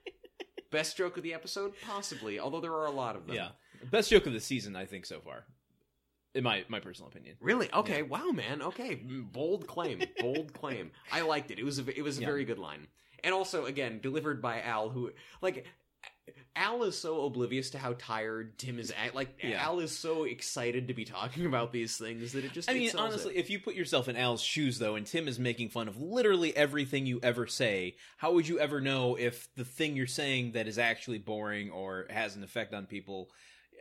Best joke of the episode? Possibly, although there are a lot of them. Yeah. Best joke of the season, I think, so far. In my personal opinion. Really? Okay. Yeah. Wow, man. Okay. Bold claim. Bold claim. I liked it. It was a very good line. And also, again, delivered by Al, who, like... Al is so oblivious to how tired Tim is. Al is so excited to be talking about these things that it just... I mean, honestly, if you put yourself in Al's shoes, though, and Tim is making fun of literally everything you ever say, how would you ever know if the thing you're saying that is actually boring or has an effect on people...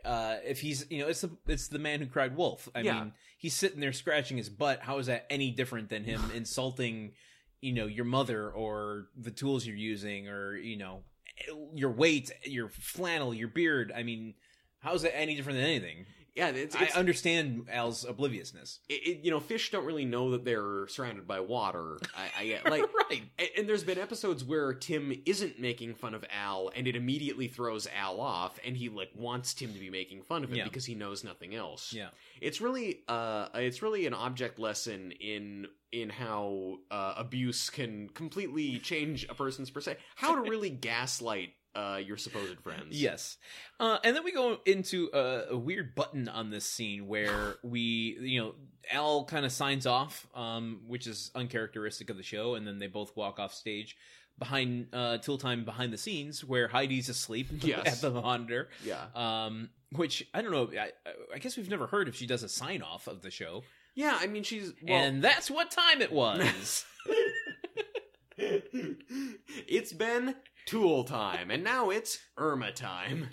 if he's, it's the man who cried wolf. I mean, he's sitting there scratching his butt. How is that any different than him insulting, your mother or the tools you're using or, your weight, your flannel, your beard? I mean, how is that any different than anything? Yeah, I understand Al's obliviousness. Fish don't really know that they're surrounded by water. I like right. And there's been episodes where Tim isn't making fun of Al, and it immediately throws Al off, and he wants Tim to be making fun of him because he knows nothing else. Yeah, it's really an object lesson in how abuse can completely change a person's perception. How to really gaslight your supposed friends. Yes. And then we go into a weird button on this scene where we, Al kind of signs off, which is uncharacteristic of the show. And then they both walk off stage behind, till time behind the scenes where Heidi's asleep at the monitor. Yeah. Which I don't know. I guess we've never heard if she does a sign off of the show. Yeah. I mean, and that's what time it was. It's been Tool time, and now it's Irma time.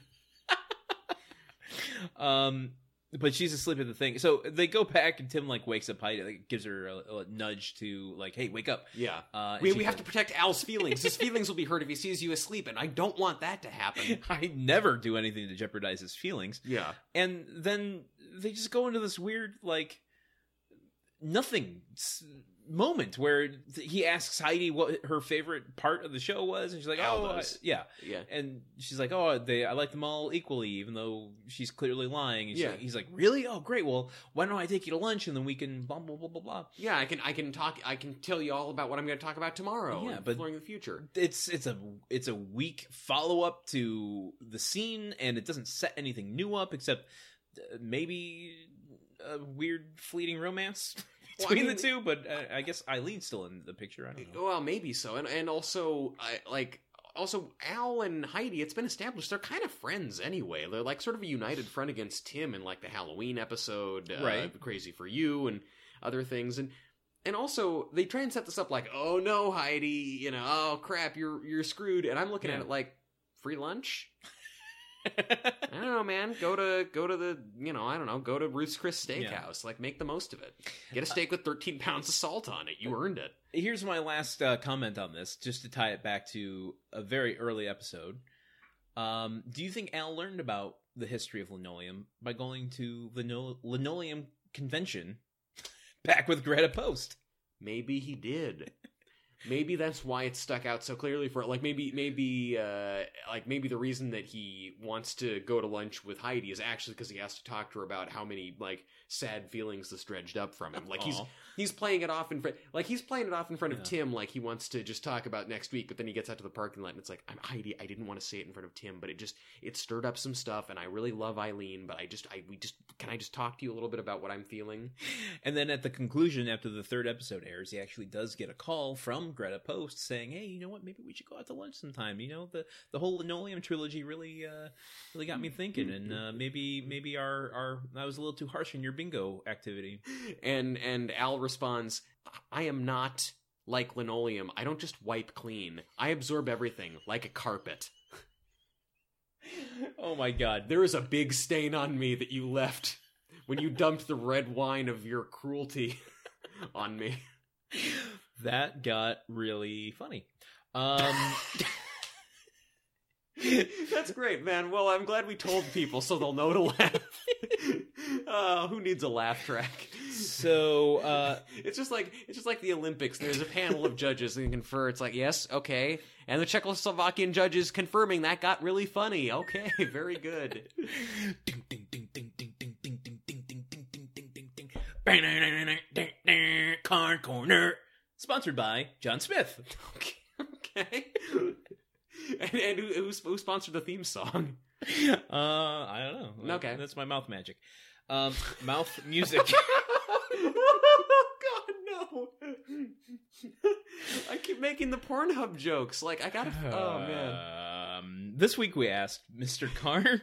But she's asleep at the thing, so they go back, and Tim wakes up. Heidi gives her a nudge to hey, wake up. Yeah, we have to protect Al's feelings. His feelings will be hurt if he sees you asleep, and I don't want that to happen. I never do anything to jeopardize his feelings. Yeah, and then they just go into this weird nothing moment where he asks Heidi what her favorite part of the show was, and she's like, "Oh, yeah," and she's like, "Oh, I like them all equally," even though she's clearly lying. And he's like, "Really? Oh, great. Well, why don't I take you to lunch and then we can blah blah blah blah blah." Yeah, I can tell you all about what I'm going to talk about tomorrow. Yeah, but exploring the future. It's a weak follow up to the scene, and it doesn't set anything new up except maybe a weird fleeting romance. Between the two, but I guess Eileen's still in the picture. I don't know. Well, maybe so, and also also Al and Heidi. It's been established they're kind of friends anyway. They're sort of a united front against Tim in the Halloween episode, right? Crazy for You and other things, and also they try and set this up oh no, Heidi, oh crap, you're screwed. And I'm looking at it free lunch. I don't know, man. Go to the I don't know. Go to Ruth's Chris Steakhouse. Make the most of it. Get a steak with 13 pounds of salt on it. You earned it. Here's my last comment on this, just to tie it back to a very early episode. Do you think Al learned about the history of linoleum by going to the linoleum convention back with Greta Post? Maybe he did. Maybe that's why it stuck out so clearly for it. Maybe the reason that he wants to go to lunch with Heidi is actually because he has to talk to her about how many sad feelings this dredged up from him. He's playing it off in front of Tim. He wants to just talk about next week, but then he gets out to the parking lot and it's I'm Heidi. I didn't want to say it in front of Tim, but it stirred up some stuff, and I really love Eileen, but can I just talk to you a little bit about what I'm feeling? And then at the conclusion, after the third episode airs, he actually does get a call from mom, Greta, post saying, hey, you know what, maybe we should go out to lunch sometime. You know, the whole Linoleum trilogy really got me thinking. And maybe our I was a little too harsh on your bingo activity. And Al responds, I am not like linoleum. I don't just wipe clean. I absorb everything like a carpet. Oh my God. There is a big stain on me that you left when you dumped the red wine of your cruelty on me. That got really funny. That's great, man. Well, I'm glad we told people so they'll know to laugh. Who needs a laugh track? So it's just like the Olympics. There's a panel of judges and confer. It's like, yes, okay. And the Czechoslovakian judges confirming that got really funny. Okay, very good. Ding ding ding ding ding ding ding ding ding ding ding ding ding ding. Karn Corner, sponsored by John Smith. Okay. And who sponsored the theme song? I don't know. Okay, that's my mouth magic. Mouth music. Oh God, no! I keep making the Pornhub jokes. Like I gotta. Oh man. This week we asked Mr. Karn.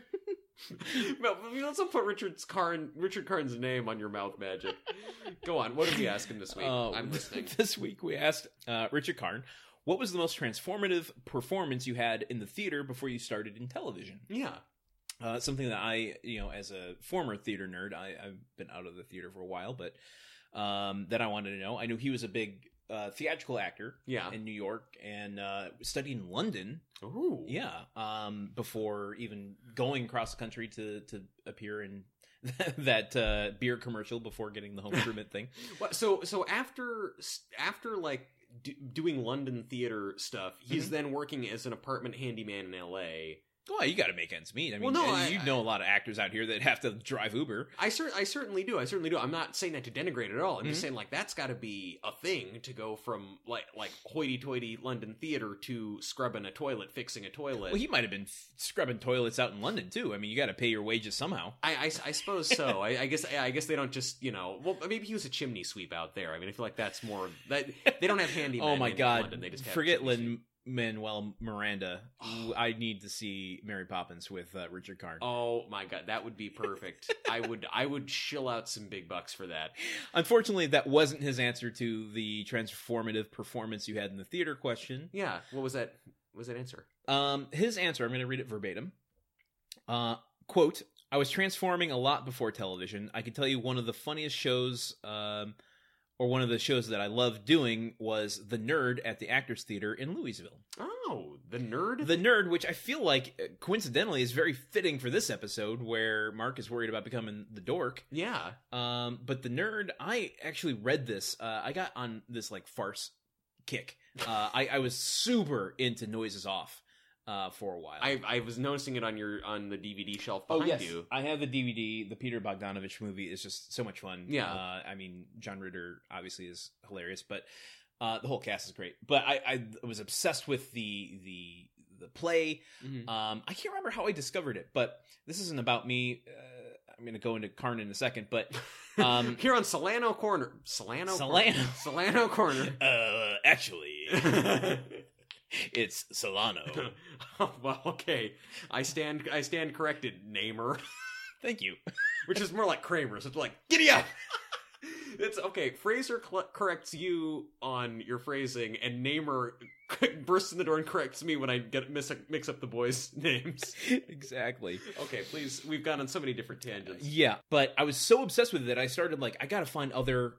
No, let's not put Richard Karn's name on your mouth magic. Go on. What did we ask him this week? I'm listening. This week we asked Richard Karn, what was the most transformative performance you had in the theater before you started in television? Yeah. Something that I, as a former theater nerd, I've been out of the theater for a while, but that I wanted to know. I knew he was a big theatrical actor in New York and studied in London. Ooh. Yeah. Before even going across the country to appear in that beer commercial before getting the Home Improvement thing. So after like doing London theater stuff, he's then working as an apartment handyman in LA. Well, you got to make ends meet. I mean, you know a lot of actors out here that have to drive Uber. I certainly do. I'm not saying that to denigrate at all. I'm just saying, like, that's got to be a thing to go from like hoity-toity London theater to scrubbing a toilet, fixing a toilet. Well, he might have been scrubbing toilets out in London too. I mean, you got to pay your wages somehow. I suppose so. I guess they don't just Well, maybe he was a chimney sweep out there. I mean, I feel like that's more that they don't have handymen. Oh my God! In London. They just have forget Lynn. Manuel Miranda. Ooh, I need to see Mary Poppins with Richard Karn. Oh my God, that would be perfect. I would shill out some big bucks for that. Unfortunately, that wasn't his answer to the transformative performance you had in the theater question. Yeah, what was that? What was that answer? His answer. I'm going to read it verbatim. Quote: I was transforming a lot before television. I can tell you one of the funniest shows. One of the shows that I loved doing was The Nerd at the Actors Theater in Louisville. Oh, The Nerd? The Nerd, which I feel like, coincidentally, is very fitting for this episode where Mark is worried about becoming the dork. Yeah. But The Nerd, I actually read this. I got on this, farce kick. I was super into Noises Off for a while. I was noticing it on the DVD shelf behind you. I have the DVD. The Peter Bogdanovich movie is just so much fun. Yeah. I mean, John Ritter obviously is hilarious, but the whole cast is great. But I was obsessed with the play. I can't remember how I discovered it, but this isn't about me. I'm going to go into Karn in a second, but here on Solano Corner. Actually. It's Solano. Oh, well, okay. I stand corrected, Namer. Thank you. Which is more like Kramer, so it's like, giddy up! It's okay, Fraser corrects you on your phrasing, and Namer bursts in the door and corrects me when I mix up the boys' names. Exactly. Okay, please, we've gone on so many different tangents. Yeah, but I was so obsessed with it that I started I gotta find other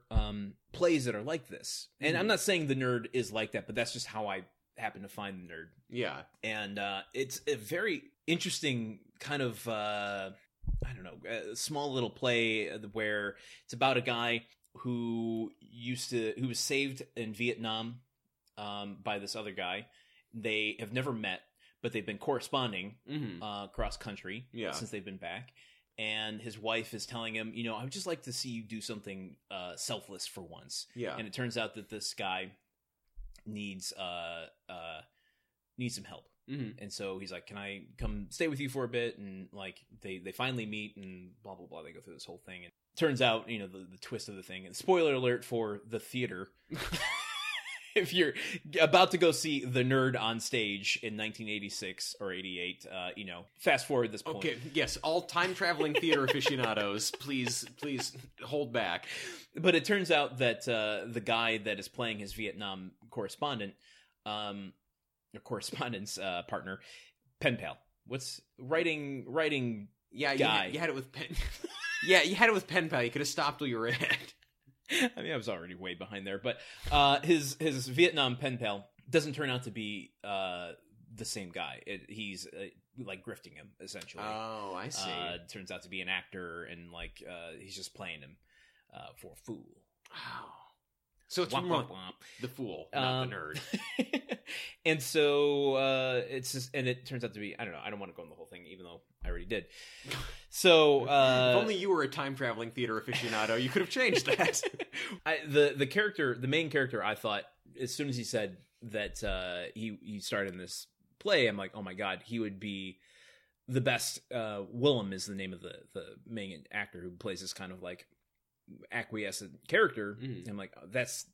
plays that are like this. And I'm not saying The Nerd is like that, but that's just how I happened to find The Nerd. Yeah. And it's a very interesting kind of small little play where it's about a guy who was saved in Vietnam by this other guy. They have never met, but they've been corresponding cross country since they've been back. And his wife is telling him, I would just like to see you do something selfless for once. Yeah. And it turns out that this guy needs some help, and so he's like, "Can I come stay with you for a bit?" And they finally meet, and blah blah blah. They go through this whole thing, and it turns out the twist of the thing. And spoiler alert for the theater. if you're about to go see The Nerd on stage in 1986 or 88, you know, fast forward this point. Okay, yes, all time-traveling theater aficionados, please hold back. But it turns out that the guy that is playing his Vietnam correspondent, or correspondence partner, pen pal. What's writing yeah, guy. You had it with pen... Yeah, you had it with pen pal. You could have stopped where you were at. I mean, I was already way behind there, but his Vietnam pen pal doesn't turn out to be the same guy. He's like grifting him, essentially. Oh, I see. Turns out to be an actor, and like he's just playing him for a fool. Oh. So it's womp, womp, womp. The fool, not the nerd. And so it's just, and it turns out to be, I don't know, I don't want to go on the whole thing, even though I already did. So if only you were a time traveling theater aficionado, you could have changed that. The main character, I thought as soon as he said that he started in this play, I'm like, oh my god, he would be the best. Willem is the name of the main actor who plays this kind of like acquiescent character. Mm. I'm like, oh, that's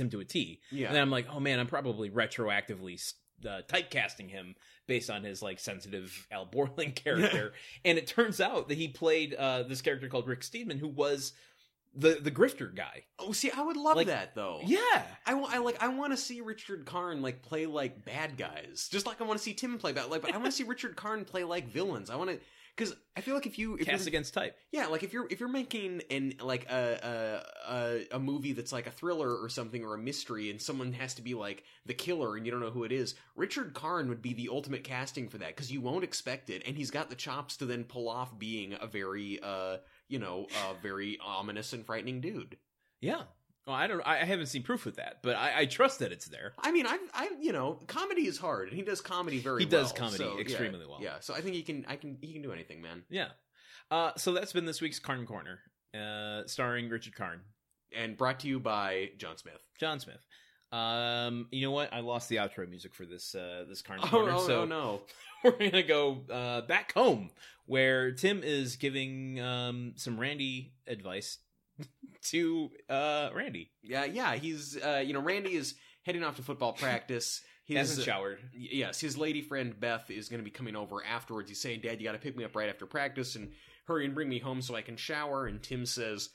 him to a T. Yeah. And then I'm like, oh man, I'm probably retroactively typecasting him based on his like sensitive Al Borland character. And it turns out that he played this character called Rick Steedman, who was the grifter guy. Oh, see, I would love like, that though. Yeah, I want to see Richard Karn like play like bad guys, just like I want to see Tim play bad. Like, but I want to see Richard Karn play like villains. I want to. Because I feel like if cast against type, yeah, like if you're making an like a movie that's like a thriller or something or a mystery, and someone has to be like the killer, and you don't know who it is, Richard Karn would be the ultimate casting for that because you won't expect it, and he's got the chops to then pull off being a very very ominous and frightening dude. Yeah. Well, I haven't seen proof of that, but I trust that it's there. I mean, comedy is hard, and he does comedy very well. He does comedy extremely well. Yeah, so I think he can do anything, man. Yeah. So that's been this week's Karn Corner, starring Richard Karn. And brought to you by John Smith. You know what? I lost the outro music for this Karn Corner. So no. We're going to go back home, where Tim is giving some Randy advice to Randy. Yeah, he's Randy is heading off to football practice. He hasn't showered. Yes, his lady friend Beth is going to be coming over afterwards. He's saying, "Dad, you got to pick me up right after practice and hurry and bring me home so I can shower." And Tim says,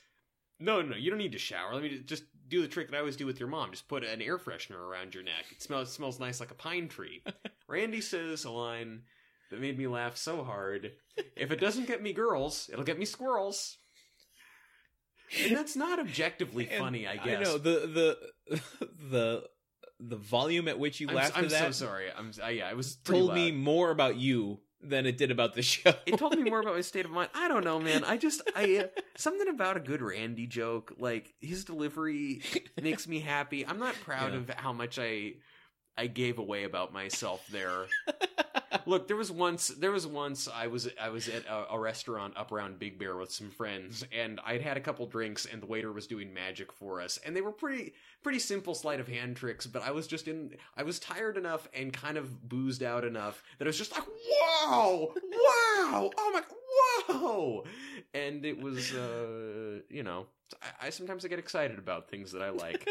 "No, you don't need to shower. Let me just do the trick that I always do with your mom. Just put an air freshener around your neck. It smells nice like a pine tree." Randy says a line that made me laugh so hard. "If it doesn't get me girls, it'll get me squirrels." And that's not objectively funny, I guess. I know the volume at which you laughed at that. I'm so sorry. It was told me more about you than it did about the show. It told me more about my state of mind. I don't know, man. I something about a good Randy joke, like his delivery makes me happy. I'm not proud of how much I gave away about myself there. Look, there was once I was at a restaurant up around Big Bear with some friends, and I'd had a couple drinks, and the waiter was doing magic for us, and they were pretty simple sleight of hand tricks, but I was tired enough and kind of boozed out enough that I was just like, wow, oh my, whoa, and it was I sometimes I get excited about things that I like.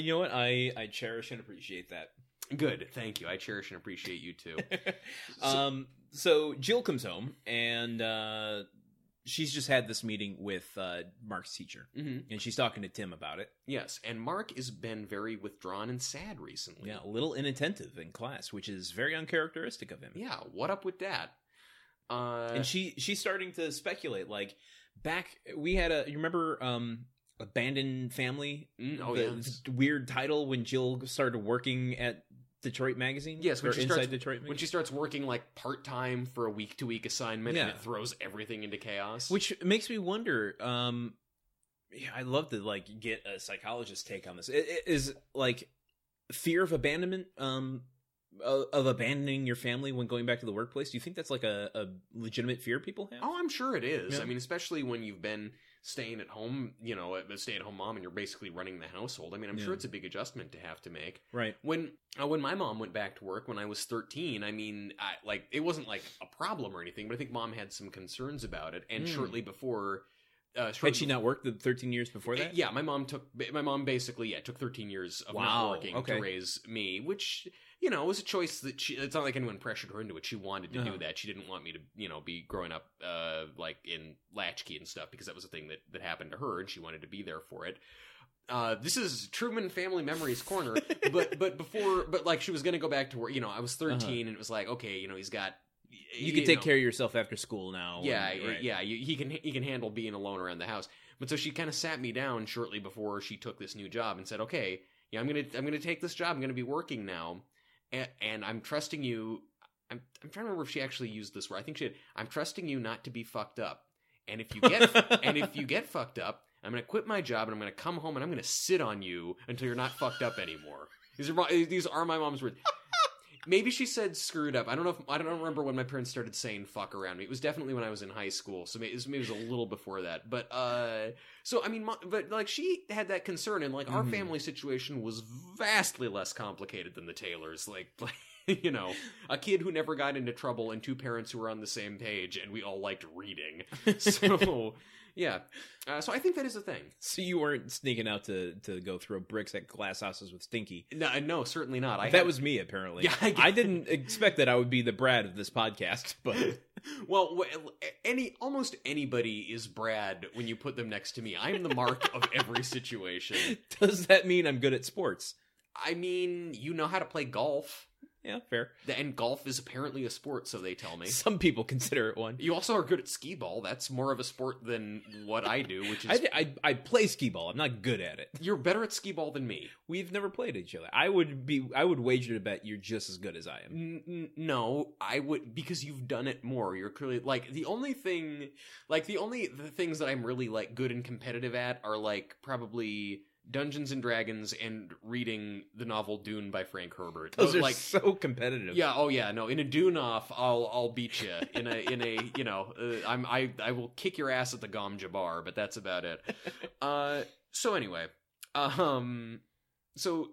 You know what? I cherish and appreciate that. Good. Thank you. I cherish and appreciate you too. So Jill comes home, and she's just had this meeting with Mark's teacher, mm-hmm. and she's talking to Tim about it. Yes, and Mark has been very withdrawn and sad recently. Yeah, a little inattentive in class, which is very uncharacteristic of him. Yeah, what up with that? And she's starting to speculate, like, you remember Abandoned Family? Oh, the weird title when Jill started working at Detroit Magazine? Yes, when she starts working like part-time for a week-to-week assignment, and it throws everything into chaos. Which makes me wonder, I'd love to like get a psychologist's take on this. It is like fear of abandonment, of abandoning your family when going back to the workplace. Do you think that's like a legitimate fear people have? Oh, I'm sure it is. Yeah. I mean, especially when you've been staying at home, a stay-at-home mom, and you're basically running the household. I mean, I'm sure it's a big adjustment to have to make. Right. When my mom went back to work when I was 13, I mean, it wasn't like a problem or anything, but I think mom had some concerns about it. And shortly before Had she not worked the 13 years before that? Yeah, my mom basically took 13 years of not working to raise me, which, you know, was a choice that she, it's not like anyone pressured her into it. She wanted to do that. She didn't want me to, you know, be growing up like in latchkey and stuff, because that was a thing that happened to her, and she wanted to be there for it. This is Truman Family Memories Corner, but she was going to go back to work. You know, I was 13 and it was like, okay, you know, he's got. You can take care of yourself after school now. Yeah, he can handle being alone around the house. But so she kind of sat me down shortly before she took this new job and said, "Okay, yeah, I'm gonna take this job. I'm gonna be working now, and I'm trusting you. I'm trying to remember if she actually used this word. I think she did. I'm trusting you not to be fucked up. And if you get fucked up, I'm gonna quit my job and I'm gonna come home and I'm gonna sit on you until you're not fucked up anymore." These are my mom's words. Maybe she said screwed up. I don't remember when my parents started saying fuck around me. It was definitely when I was in high school, so maybe it was a little before that. But so I mean, but she had that concern, and our family situation was vastly less complicated than the Taylors. You know, a kid who never got into trouble and two parents who were on the same page, and we all liked reading. So yeah, so I think that is a thing. So you weren't sneaking out to go throw bricks at glass houses with Stinky? No, certainly not. Was me, apparently. Yeah, I didn't expect that I would be the Brad of this podcast, but well, almost anybody is Brad when you put them next to me. I'm the Mark of every situation. Does that mean I'm good at sports? I mean, you know how to play golf. Yeah, fair. And golf is apparently a sport, so they tell me. Some people consider it one. You also are good at skee-ball. That's more of a sport than what I do, which is... I play skee-ball. I'm not good at it. You're better at skee-ball than me. We've never played each other. I would wager to bet you're just as good as I am. No, I would... Because you've done it more. You're clearly... The things that I'm really, good and competitive at are, probably... Dungeons and Dragons and reading the novel Dune by Frank Herbert. Those are so competitive. Yeah. Oh yeah. No. In a Dune off, I'll beat you. I will kick your ass at the Gamja bar, but that's about it. So anyway, So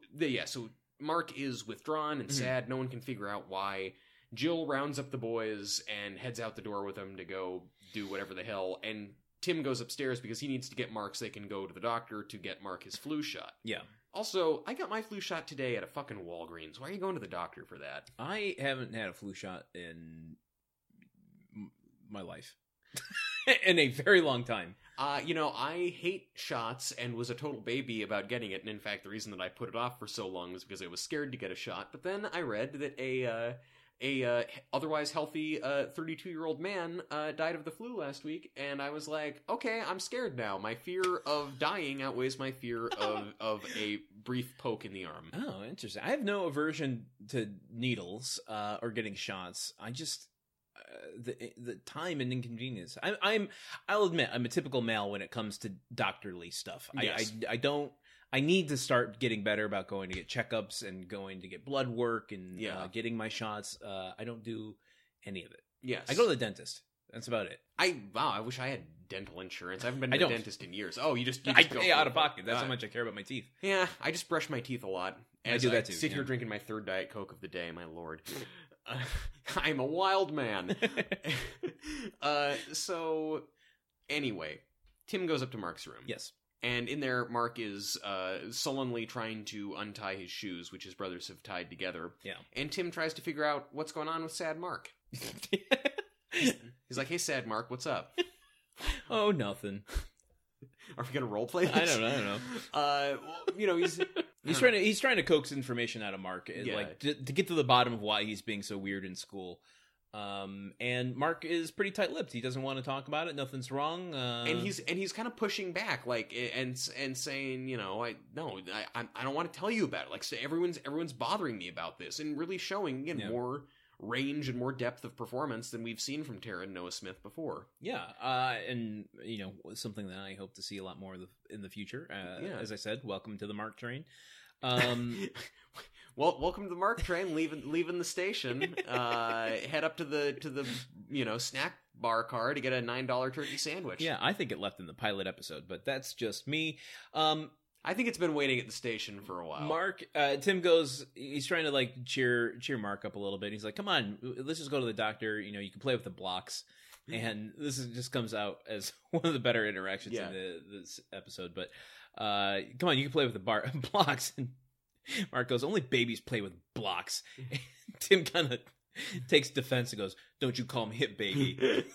Mark is withdrawn and sad. No one can figure out why. Jill rounds up the boys and heads out the door with them to go do whatever the hell, and Tim goes upstairs because he needs to get Mark so they can go to the doctor to get Mark his flu shot. Yeah. Also, I got my flu shot today at a fucking Walgreens. Why are you going to the doctor for that? I haven't had a flu shot in my life. In a very long time. I hate shots and was a total baby about getting it. And in fact, the reason that I put it off for so long was because I was scared to get a shot. But then I read that a otherwise healthy 32-year-old man died of the flu last week, and I was like, okay, I'm scared now. My fear of dying outweighs my fear of a brief poke in the arm. Oh, interesting. I have no aversion to needles or getting shots. I just the time and inconvenience. I'll admit I'm a typical male when it comes to doctorly stuff. Yes. I need to start getting better about going to get checkups and going to get blood work and getting my shots. I don't do any of it. Yes. I go to the dentist. That's about it. I wish I had dental insurance. I haven't been to the dentist in years. Oh, you just go pay out of pocket. That's how much I care about my teeth. Yeah, I just brush my teeth a lot. I do that too. Sit here drinking my third Diet Coke of the day, my lord. I'm a wild man. So anyway, Tim goes up to Mark's room. Yes. And in there, Mark is sullenly trying to untie his shoes, which his brothers have tied together. Yeah. And Tim tries to figure out what's going on with Sad Mark. He's like, hey, Sad Mark, what's up? Oh, nothing. Are we going to roleplay this? I don't know. He's trying to coax information out of Mark, to get to the bottom of why he's being so weird in school. And Mark is pretty tight-lipped. He doesn't want to talk about it. Nothing's wrong. And he's kind of pushing back, and saying, I don't want to tell you about it. So everyone's bothering me about this, and really showing more range and more depth of performance than we've seen from Taran Noah Smith before. Yeah. And something that I hope to see a lot more in the future. As I said, welcome to the Mark train. Well, welcome to the Mark train, leaving the station, head up to the snack bar car to get a $9 turkey sandwich. Yeah, I think it left in the pilot episode, but that's just me. I think it's been waiting at the station for a while. Mark, Tim goes, he's trying to cheer Mark up a little bit. He's like, come on, let's just go to the doctor. You can play with the blocks. And this is, just comes out as one of the better interactions in this episode. But come on, you can play with the blocks. And Mark goes, only babies play with blocks. And Tim kind of takes defense and goes, don't you call me a baby.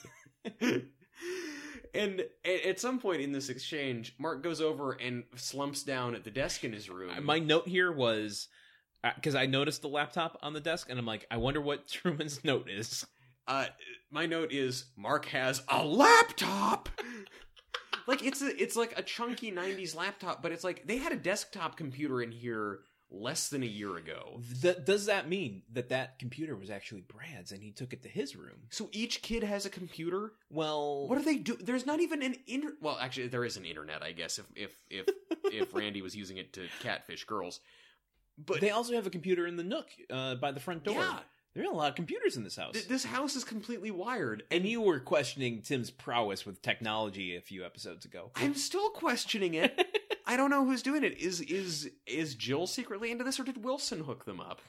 And at some point in this exchange, Mark goes over and slumps down at the desk in his room. My note here was, because I noticed the laptop on the desk, and I'm like, I wonder what Truman's note is. My note is, Mark has a laptop! Like, it's like a chunky 90s laptop, but it's like, they had a desktop computer in here less than a year ago. Does that mean that computer was actually Brad's and he took it to his room? So each kid has a computer? Well, what do they do? There's not even an well, actually, there is an internet, I guess, if if Randy was using it to catfish girls. But they also have a computer in the nook by the front door. Yeah. There are a lot of computers in this house. This house is completely wired. And you were questioning Tim's prowess with technology a few episodes ago. I'm still questioning it. I don't know who's doing it. Is Jill secretly into this, or did Wilson hook them up?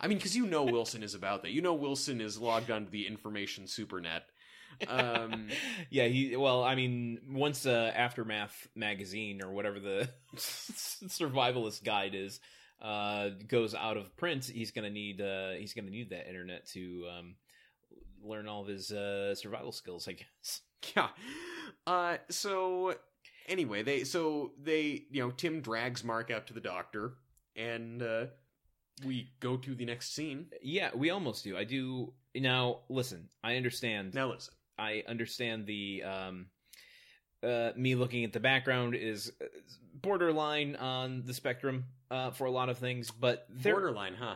I mean, because you know Wilson is about that. You know Wilson is logged onto the information supernet. Yeah, once Aftermath magazine, or whatever the survivalist guide is, goes out of print, he's gonna need that internet to learn all of his survival skills, I guess. Yeah. So anyway, Tim drags Mark out to the doctor, and we go to the next scene. Yeah, we almost do. I do now. Listen, I understand. Now listen, I understand the me looking at the background is borderline on the spectrum for a lot of things, but borderline, huh?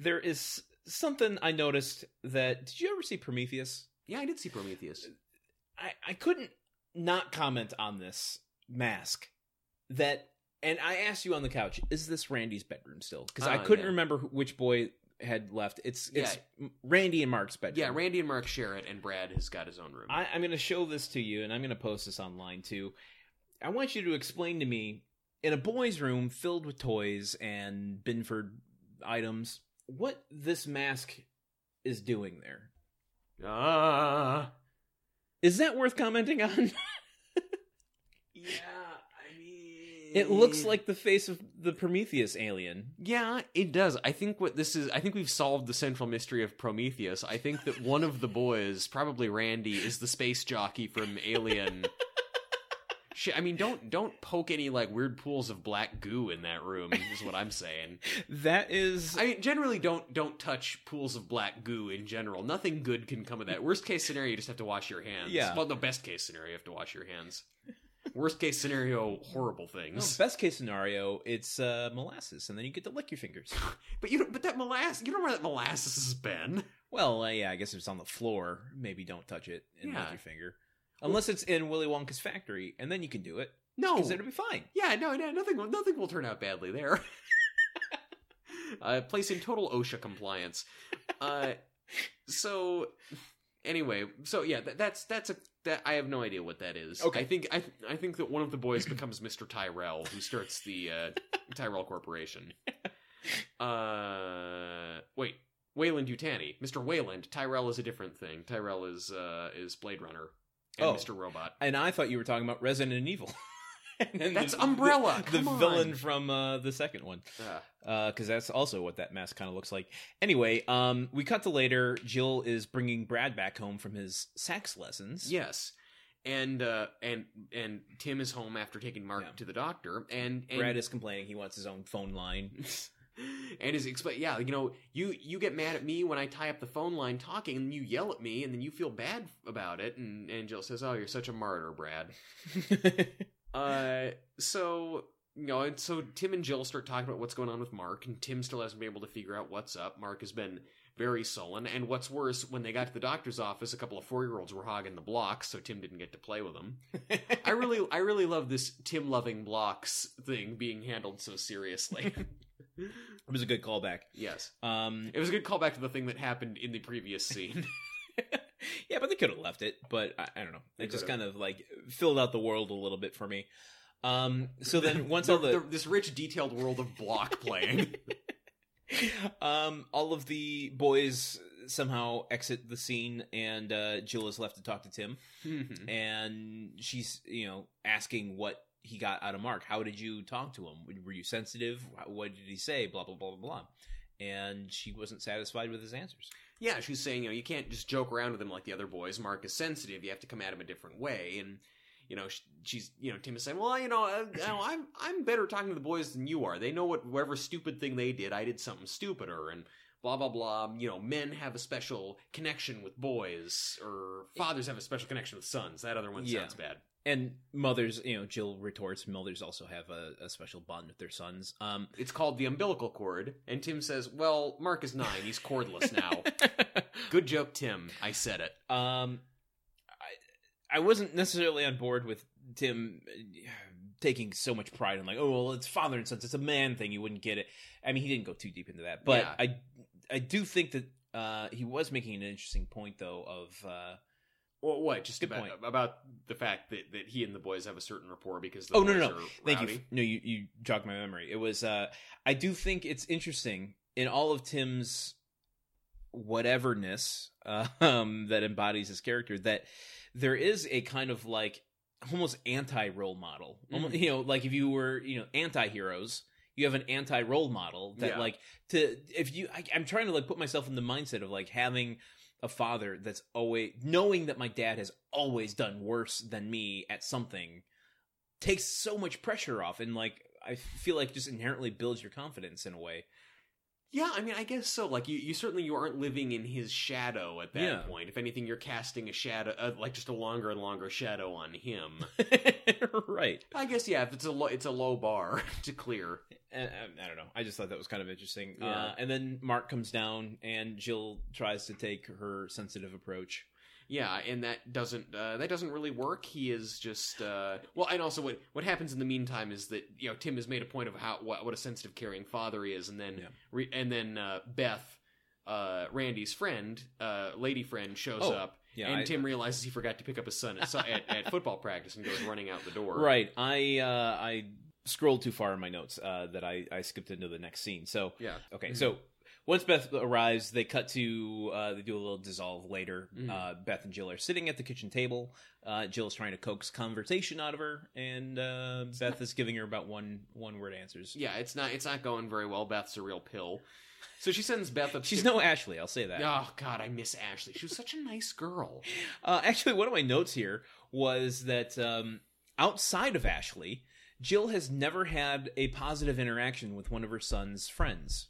There is something I noticed that. Did you ever see Prometheus? Yeah, I did see Prometheus. I couldn't not comment on this mask that, and I asked you on the couch, is this Randy's bedroom still? Because I couldn't remember which boy had left. It's Randy and Mark's bedroom. Yeah, Randy and Mark share it, and Brad has got his own room. I'm going to show this to you, and I'm going to post this online too. I want you to explain to me, in a boy's room filled with toys and Binford items, what this mask is doing there. Is that worth commenting on? Yeah, I mean, it looks like the face of the Prometheus alien. Yeah, it does. I think what this is, I think we've solved the central mystery of Prometheus. I think that one of the boys, probably Randy, is the space jockey from Alien. Shit, I mean, don't poke any like weird pools of black goo in that room, is what I'm saying. That is, I mean, generally don't touch pools of black goo in general. Nothing good can come of that. Worst case scenario, you just have to wash your hands. Yeah. Well, no, best case scenario, you have to wash your hands. Worst case scenario, horrible things. No, best case scenario, it's molasses, and then you get to lick your fingers. But that molasses, you don't know where that molasses has been. Well, yeah, I guess if it's on the floor, maybe don't touch it and lick your finger. Unless it's in Willy Wonka's factory, and then you can do it. No. Because it'll be fine. Yeah, no, nothing will turn out badly there. Place in total OSHA compliance. So I have no idea what that is. Okay. I think that one of the boys becomes Mr. Tyrell, who starts the Tyrell Corporation. Wait, Wayland Yutani. Mr. Wayland. Tyrell is a different thing. Tyrell is Blade Runner. And Mr. Robot. And I thought you were talking about Resident Evil. And that's Umbrella. The villain from the second one. Because that's also what that mask kind of looks like. Anyway, we cut to later. Jill is bringing Brad back home from his sax lessons. Yes. And Tim is home after taking Mark to the doctor. And Brad is complaining he wants his own phone line. And is explain, yeah, you know, you get mad at me when I tie up the phone line talking, and you yell at me, and then you feel bad about it. And Jill says, "Oh, you're such a martyr, Brad." So Tim and Jill start talking about what's going on with Mark, and Tim still hasn't been able to figure out what's up. Mark has been very sullen, and what's worse, when they got to the doctor's office, a couple of 4-year-olds were hogging the blocks, so Tim didn't get to play with them. I really love this Tim loving blocks thing being handled so seriously. It was a good callback. Yes. It was a good callback to the thing that happened in the previous scene. Yeah, but they could have left it, but I don't know. It just kind of like filled out the world a little bit for me. So then once this rich, detailed world of block playing. All of the boys somehow exit the scene, and Jill is left to talk to Tim. Mm-hmm. And she's, you know, asking what he got out of Mark. How did you talk to him? Were you sensitive? What did he say? Blah, blah, blah, blah, blah. And she wasn't satisfied with his answers. Yeah, she's saying, you know, you can't just joke around with him like the other boys. Mark is sensitive. You have to come at him a different way. And, you know, she's, you know, Tim is saying, well, you know, I'm better talking to the boys than you are. They know whatever stupid thing they did. I did something stupider. And blah, blah, blah. You know, men have a special connection with boys, or fathers have a special connection with sons. That other one sounds bad. And mothers, you know, Jill retorts, mothers also have a special bond with their sons. It's called the umbilical cord. And Tim says, well, Mark is 9. He's cordless now. Good joke, Tim. I said it. I wasn't necessarily on board with Tim taking so much pride in, like, oh, well, it's father and sons. It's a man thing. You wouldn't get it. I mean, he didn't go too deep into that. But yeah. I do think that he was making an interesting point, though, of... Well, what? Just about the fact that he and the boys have a certain rapport because the boys are Thank rowdy. You. No, you jogged my memory. It was, I do think it's interesting in all of Tim's whateverness that embodies his character, that there is a kind of like almost anti-role model. Almost, you know, like if you were, you know, anti-heroes, you have an anti-role model that like to, if you, I'm trying to like put myself in the mindset of like having a father that's always knowing that my dad has always done worse than me at something takes so much pressure off. And like, I feel like just inherently builds your confidence in a way. Yeah. I mean, I guess so. Like you aren't living in his shadow at that point. If anything, you're casting a shadow, like just a longer and longer shadow on him. Right. I guess. Yeah. If it's a low bar to clear. I don't know. I just thought that was kind of interesting. Yeah. And then Mark comes down and Jill tries to take her sensitive approach. Yeah, and that doesn't really work. He is just well, and also what happens in the meantime is that, you know, Tim has made a point of what a sensitive, caring father he is, and then Beth, Randy's friend, lady friend, shows up. Yeah, and Tim realizes he forgot to pick up his son at football practice and goes running out the door. Right. I scrolled too far in my notes that I skipped into the next scene. So yeah, okay. So once Beth arrives, they cut to they do a little dissolve later. Mm-hmm. Beth and Jill are sitting at the kitchen table. Jill's trying to coax conversation out of her, and Beth is giving her about one word answers. Yeah, it's not going very well. Beth's a real pill. So she sends Beth up. She's no Ashley, I'll say that. Oh, God, I miss Ashley. She was such a nice girl. Actually, one of my notes here was that outside of Ashley, Jill has never had a positive interaction with one of her son's friends.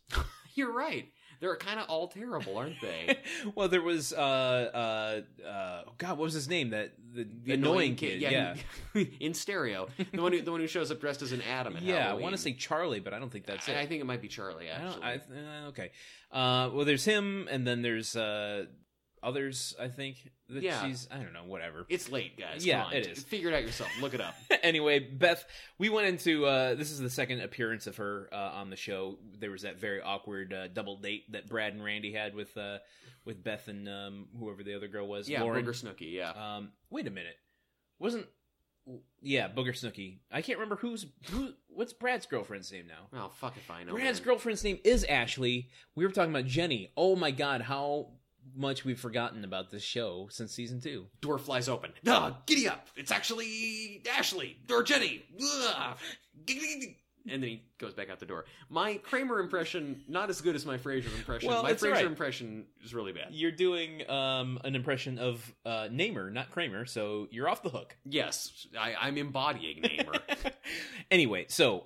You're right. They're kind of all terrible, aren't they? Well, there was, God, what was his name? The annoying kid. Yeah. In stereo. The one who shows up dressed as an Adam at Halloween. I want to say Charlie, but I don't think that's it. I think it might be Charlie, actually. Okay. Well, there's him, and then there's others, I think. She's, I don't know, whatever. It's late, guys. Yeah, it is. Figure it out yourself. Look it up. Anyway, Beth, we went into, this is the second appearance of her on the show. There was that very awkward double date that Brad and Randy had with Beth and whoever the other girl was. Yeah, Lauren. Booger Snooki, yeah. Wait a minute. Booger Snooki. I can't remember what's Brad's girlfriend's name now. Oh, fuck if I know. Brad's girlfriend's name is Ashley. We were talking about Jenny. Oh my God, how much we've forgotten about this show since season 2. Door flies open. Giddy up! It's actually Ashley or Jenny. And then he goes back out the door. My Kramer impression, not as good as my Frasier impression. Well, my Frasier impression is really bad. You're doing an impression of Namer, not Kramer, so you're off the hook. Yes, I'm embodying Namer. Anyway, so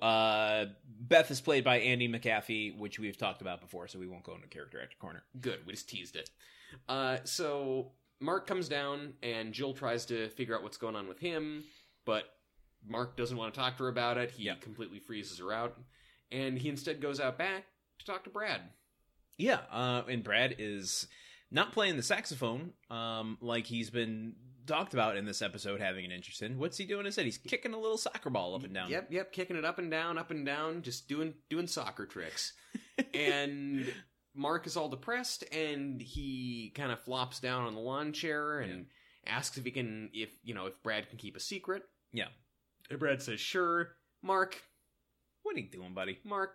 Beth is played by Andy McAfee, which we've talked about before, so we won't go into character actor corner. Good, we just teased it. So Mark comes down, and Jill tries to figure out what's going on with him, but Mark doesn't want to talk to her about it. He completely freezes her out. And he instead goes out back to talk to Brad. Yeah, and Brad is not playing the saxophone like he's been talked about in this episode having an interest in. What's he doing instead? He's kicking a little soccer ball up and down. Yep, kicking it up and down, just doing soccer tricks. And Mark is all depressed, and he kind of flops down on the lawn chair and asks if he can, if Brad can keep a secret. Yeah. And Brad says, sure. Mark. What are you doing, buddy? Mark.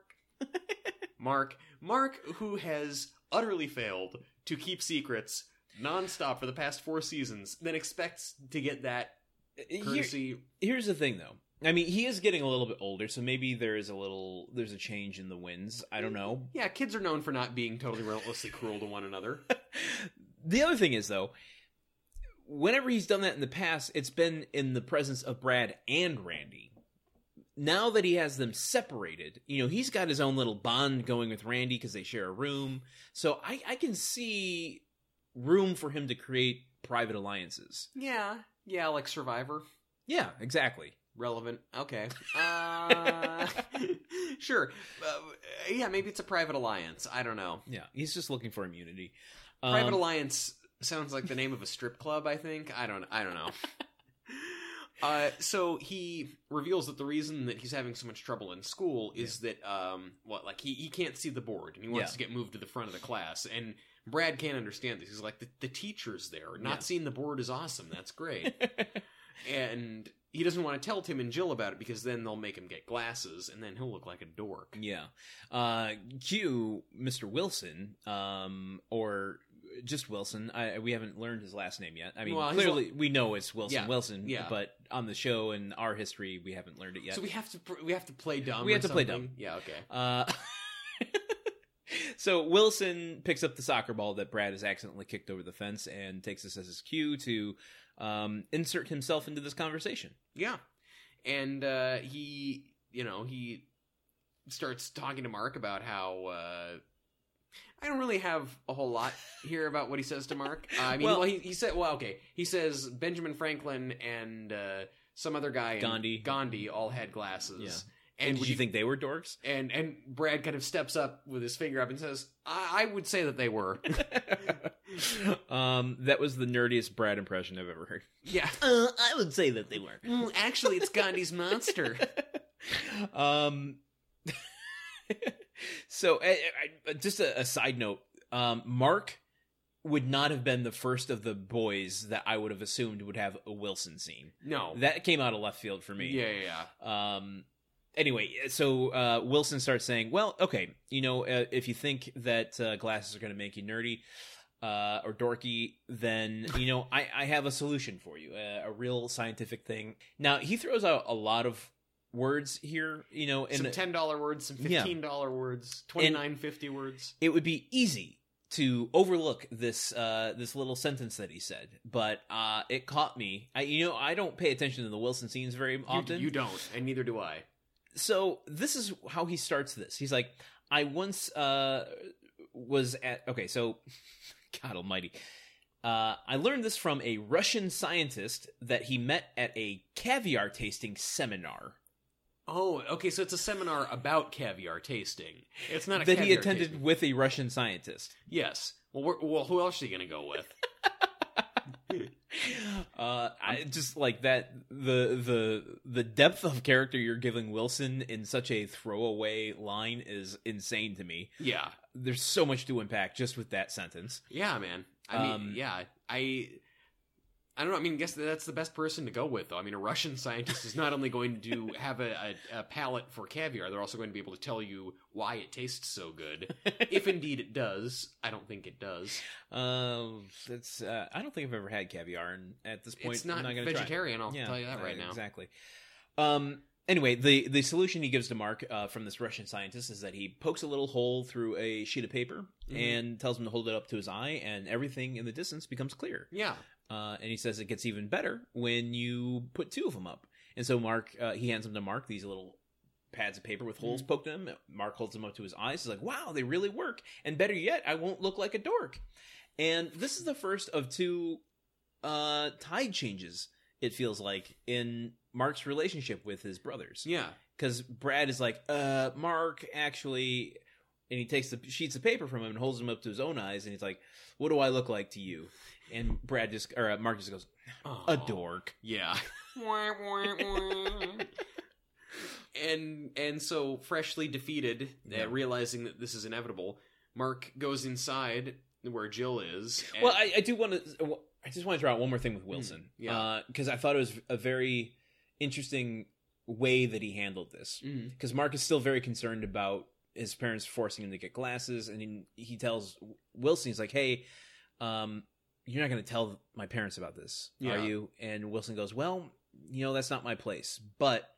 Mark, who has utterly failed to keep secrets nonstop for the past 4 seasons, then expects to get that courtesy. Here's the thing, though. I mean, he is getting a little bit older, so maybe there's a change in the winds. I don't know. Yeah, kids are known for not being totally relentlessly cruel to one another. The other thing is, though, whenever he's done that in the past, it's been in the presence of Brad and Randy. Now that he has them separated, you know, he's got his own little bond going with Randy because they share a room. So I can see room for him to create private alliances. Yeah. Yeah, like Survivor. Yeah, exactly. Relevant. Okay. Sure. Yeah, maybe it's a private alliance. I don't know. Yeah, he's just looking for immunity. Private alliance sounds like the name of a strip club, I think. I don't know. So he reveals that the reason that he's having so much trouble in school is that, he can't see the board and he wants to get moved to the front of the class. And Brad can't understand this. He's like, the teacher's there. Not seeing the board is awesome. That's great. And he doesn't want to tell Tim and Jill about it because then they'll make him get glasses and then he'll look like a dork. Yeah. Q, Mr. Wilson, or just Wilson. We haven't learned his last name yet. I mean, clearly we know it's Wilson, yeah. But on the show and our history, we haven't learned it yet. So we have to play dumb. We have to play dumb. Yeah. Okay. So Wilson picks up the soccer ball that Brad has accidentally kicked over the fence and takes this as his cue to insert himself into this conversation. Yeah. And he starts talking to Mark about how I don't really have a whole lot here about what he says to Mark. He says Benjamin Franklin and some other guy, Gandhi all had glasses. Yeah. And would you think they were dorks? And Brad kind of steps up with his finger up and says, I would say that they were. That was the nerdiest Brad impression I've ever heard. Yeah. I would say that they were. Actually, it's Gandhi's monster. So, just a side note. Mark would not have been the first of the boys that I would have assumed would have a Wilson scene. No. That came out of left field for me. Yeah. Anyway, so Wilson starts saying, well, okay, you know, if you think that glasses are going to make you nerdy or dorky, then, you know, I have a solution for you, a real scientific thing. Now, he throws out a lot of words here, you know. Some $10 words, some $15 words, $29.50 words. It would be easy to overlook this this little sentence that he said, but it caught me. I don't pay attention to the Wilson scenes very often. You don't, and neither do I. So this is how he starts this. He's like, I once was at... Okay, so... God almighty. I learned this from a Russian scientist that he met at a caviar tasting seminar. Oh, okay, so it's a seminar about caviar tasting. It's not a caviar tasting. That he attended with a Russian scientist. Yes. Well, who else are you going to go with? I just like that the depth of character you're giving Wilson in such a throwaway line is insane to me. Yeah, there's so much to unpack just with that sentence. Yeah, man. I mean, yeah, I don't know. I mean, I guess that's the best person to go with, though. I mean, a Russian scientist is not only going to have a palate for caviar, they're also going to be able to tell you why it tastes so good. If indeed it does. I don't think it does. I don't think I've ever had caviar, and at this point, I'm not going to try. It's not vegetarian, I'll tell you that right now. Exactly. Anyway, the solution he gives to Mark from this Russian scientist is that he pokes a little hole through a sheet of paper and tells him to hold it up to his eye, and everything in the distance becomes clear. Yeah. And he says it gets even better when you put two of them up. And so Mark, he hands them to Mark, these little pads of paper with holes poked in them. Mark holds them up to his eyes. He's like, wow, they really work. And better yet, I won't look like a dork. And this is the first of two tide changes, it feels like, in Mark's relationship with his brothers. Yeah. Because Brad is like, Mark, actually... And he takes the sheets of paper from him and holds them up to his own eyes, and he's like, what do I look like to you? And Mark just goes, a dork. Yeah. And so, freshly defeated, realizing that this is inevitable, Mark goes inside where Jill is. And... Well, I just want to throw out one more thing with Wilson. Yeah. Because I thought it was a very interesting way that he handled this. Because Mark is still very concerned about his parents forcing him to get glasses, and he tells Wilson, he's like, hey, you're not going to tell my parents about this, are you? And Wilson goes, well, you know, that's not my place, but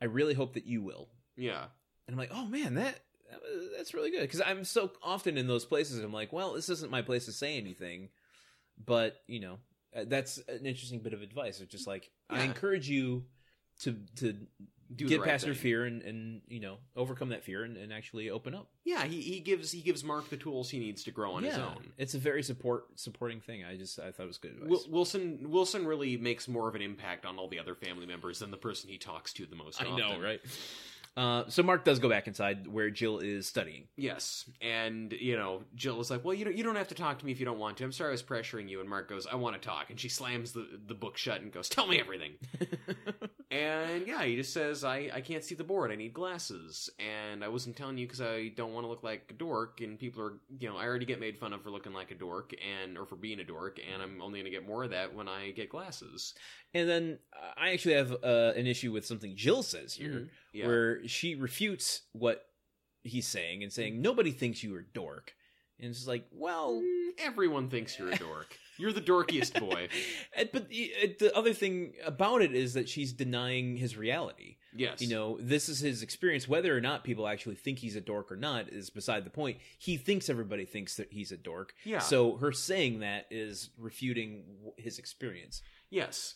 I really hope that you will. Yeah. And I'm like, oh man, that's really good, because I'm so often in those places I'm like, well, this isn't my place to say anything, but you know, that's an interesting bit of advice. It's just like, I encourage you to do get past your fear and you know, overcome that fear and actually open up. Yeah, he gives Mark the tools he needs to grow on his own. It's a very supporting thing. I thought it was good advice. Wilson really makes more of an impact on all the other family members than the person he talks to the most often. I know, right? So Mark does go back inside where Jill is studying. Yes, and you know, Jill is like, well, you don't have to talk to me if you don't want to. I'm sorry I was pressuring you. And Mark goes, I want to talk. And she slams the book shut and goes, tell me everything. And yeah, he just says, I can't see the board. I need glasses. And I wasn't telling you because I don't want to look like a dork. And people are, you know, I already get made fun of for looking like a dork or for being a dork. And I'm only going to get more of that when I get glasses. And then I actually have an issue with something Jill says here. Mm-hmm. Yeah. Where she refutes what he's saying and saying, nobody thinks you are a dork. And it's like, well... everyone thinks you're a dork. You're the dorkiest boy. But the other thing about it is that she's denying his reality. Yes. You know, this is his experience. Whether or not people actually think he's a dork or not is beside the point. He thinks everybody thinks that he's a dork. Yeah. So her saying that is refuting his experience. Yes.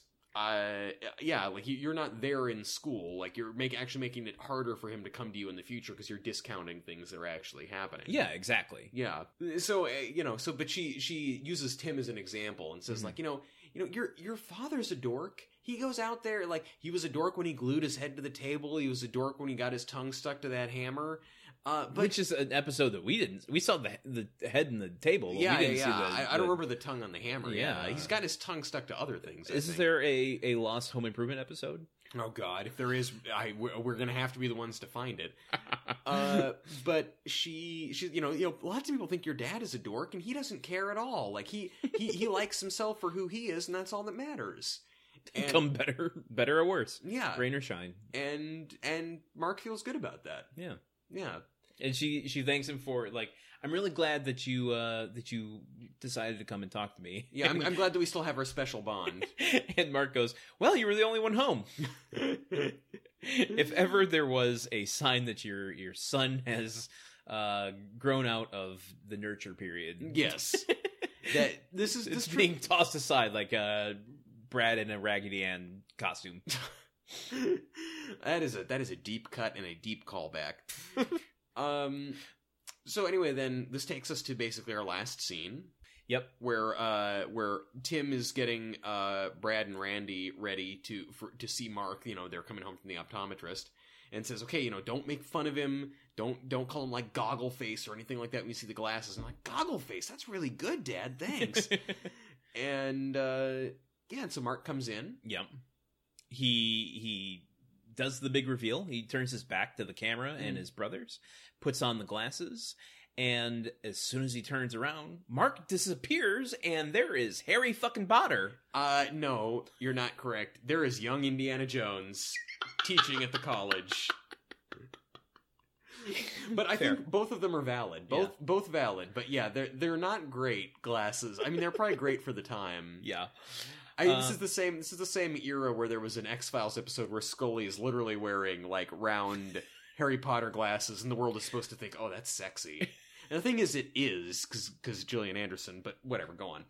Yeah, like you're not there in school. Like you're actually making it harder for him to come to you in the future because you're discounting things that are actually happening. Yeah, exactly. Yeah. So you know, but she uses Tim as an example and says, mm-hmm. like, you know, your father's a dork. He goes out there like he was a dork when he glued his head to the table. He was a dork when he got his tongue stuck to that hammer. Which is an episode that we saw the head in the table. Yeah, we didn't see I don't remember the tongue on the hammer. Yeah. He's got his tongue stuck to other things. Is there a lost Home Improvement episode? Oh God, if there is, we're gonna have to be the ones to find it. But she, you know, lots of people think your dad is a dork, and he doesn't care at all. Like he likes himself for who he is, and that's all that matters. And, come better or worse. Yeah, rain or shine. And Mark feels good about that. Yeah. Yeah. And she thanks him for it. Like, I'm really glad that you decided to come and talk to me. Yeah, I'm glad that we still have our special bond. And Mark goes, well, you were the only one home. If ever there was a sign that your son has grown out of the nurture period. Yes. That this is being tossed aside like Brad in a Raggedy Ann costume. That is a deep cut and a deep callback. So anyway, then this takes us to basically our last scene. Yep. Where Tim is getting Brad and Randy ready to see Mark. You know, they're coming home from the optometrist, and says, okay, you know, don't make fun of him. Don't call him like goggle face or anything like that when you see the glasses. And I'm like, goggle face, that's really good, Dad. Thanks. And and so Mark comes in. Yep. He does the big reveal. He turns his back to the camera and his brothers, puts on the glasses, and as soon as he turns around, Mark disappears, and there is Harry fucking Potter. No, you're not correct. There is young Indiana Jones teaching at the college. But I think both of them are valid. Both valid. But yeah, they're not great glasses. I mean, they're probably great for the time. Yeah. This is the same era where there was an X-Files episode where Scully is literally wearing like round Harry Potter glasses, and the world is supposed to think, "Oh, that's sexy." And the thing is, it is because Gillian Anderson. But whatever, go on.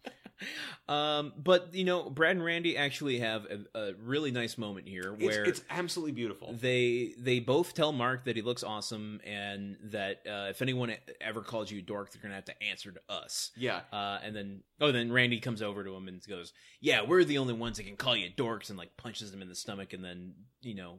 But you know, Brad and Randy actually have a really nice moment here where it's absolutely beautiful. They both tell Mark that he looks awesome, and that if anyone ever calls you a dork, they're gonna have to answer to us. Yeah. And then Randy comes over to him and goes, "Yeah, we're the only ones that can call you dorks," and like punches him in the stomach, and then you know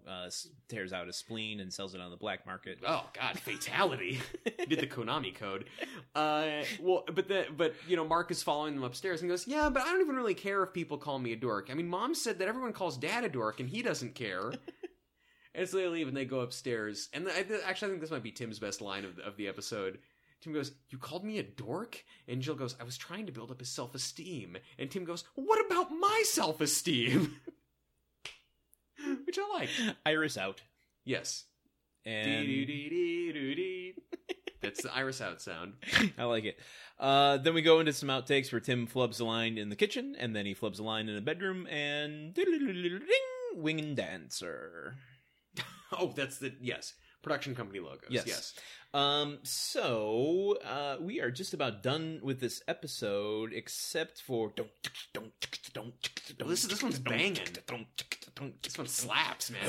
tears out his spleen and sells it on the black market. Oh God, fatality! Did the Konami code? But you know, Mark is following them upstairs and goes, yeah, but I don't even really care if people call me a dork. I mean, Mom said that everyone calls Dad a dork, and he doesn't care. And so they leave, and they go upstairs. And I think this might be Tim's best line of the episode. Tim goes, "You called me a dork?" And Jill goes, "I was trying to build up his self-esteem." And Tim goes, "Well, what about my self-esteem?" Which I like. Iris out. Yes. And... It's the iris out sound. I like it. Then we go into some outtakes where Tim flubs a line in the kitchen, and then he flubs a line in a bedroom, and ding, wing and dancer. Oh, that's the, yes. Production company logos. Yes. So we are just about done with this episode, except for don't. This one's banging. This one slaps, man.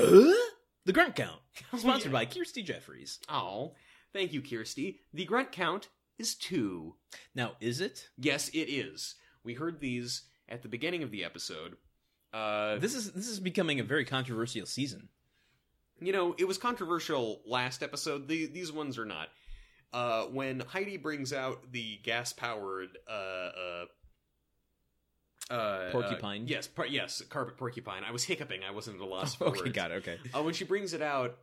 The Grunt Count, sponsored by Kirsty Jeffries. Oh, thank you, Kirsty. The Grunt Count is 2. Now, is it? Yes, it is. We heard these at the beginning of the episode. This is becoming a very controversial season. You know, it was controversial last episode. These ones are not. When Heidi brings out the gas-powered porcupine. Yes, carpet porcupine. I was hiccuping. I wasn't at a loss for words. Okay, got it. Okay. When she brings it out,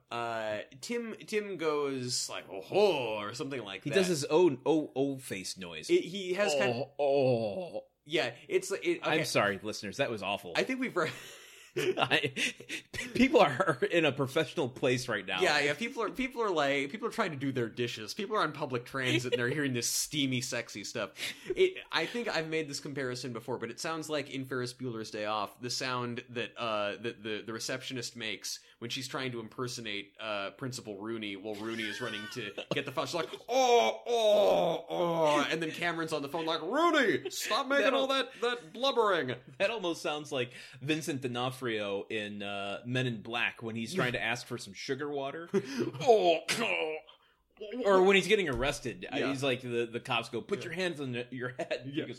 Tim goes like "oh ho" or something like that. He does his own "oh" face noise. He has kind of "oh." Yeah, it's like. Okay. I'm sorry, listeners. That was awful. I think we've. People are in a professional place right now. Yeah. People are trying to do their dishes. People are on public transit and they're hearing this steamy, sexy stuff. I think I've made this comparison before, but it sounds like in Ferris Bueller's Day Off, the sound that the receptionist makes when she's trying to impersonate Principal Rooney while Rooney is running to get the phone. She's like, oh, and then Cameron's on the phone like, Rooney, stop making all that blubbering. That almost sounds like Vincent D'Onofrio in Men in Black when he's trying to ask for some sugar water. Or when he's getting arrested. Yeah. He's like, the cops go, put your hands on your head. And he goes,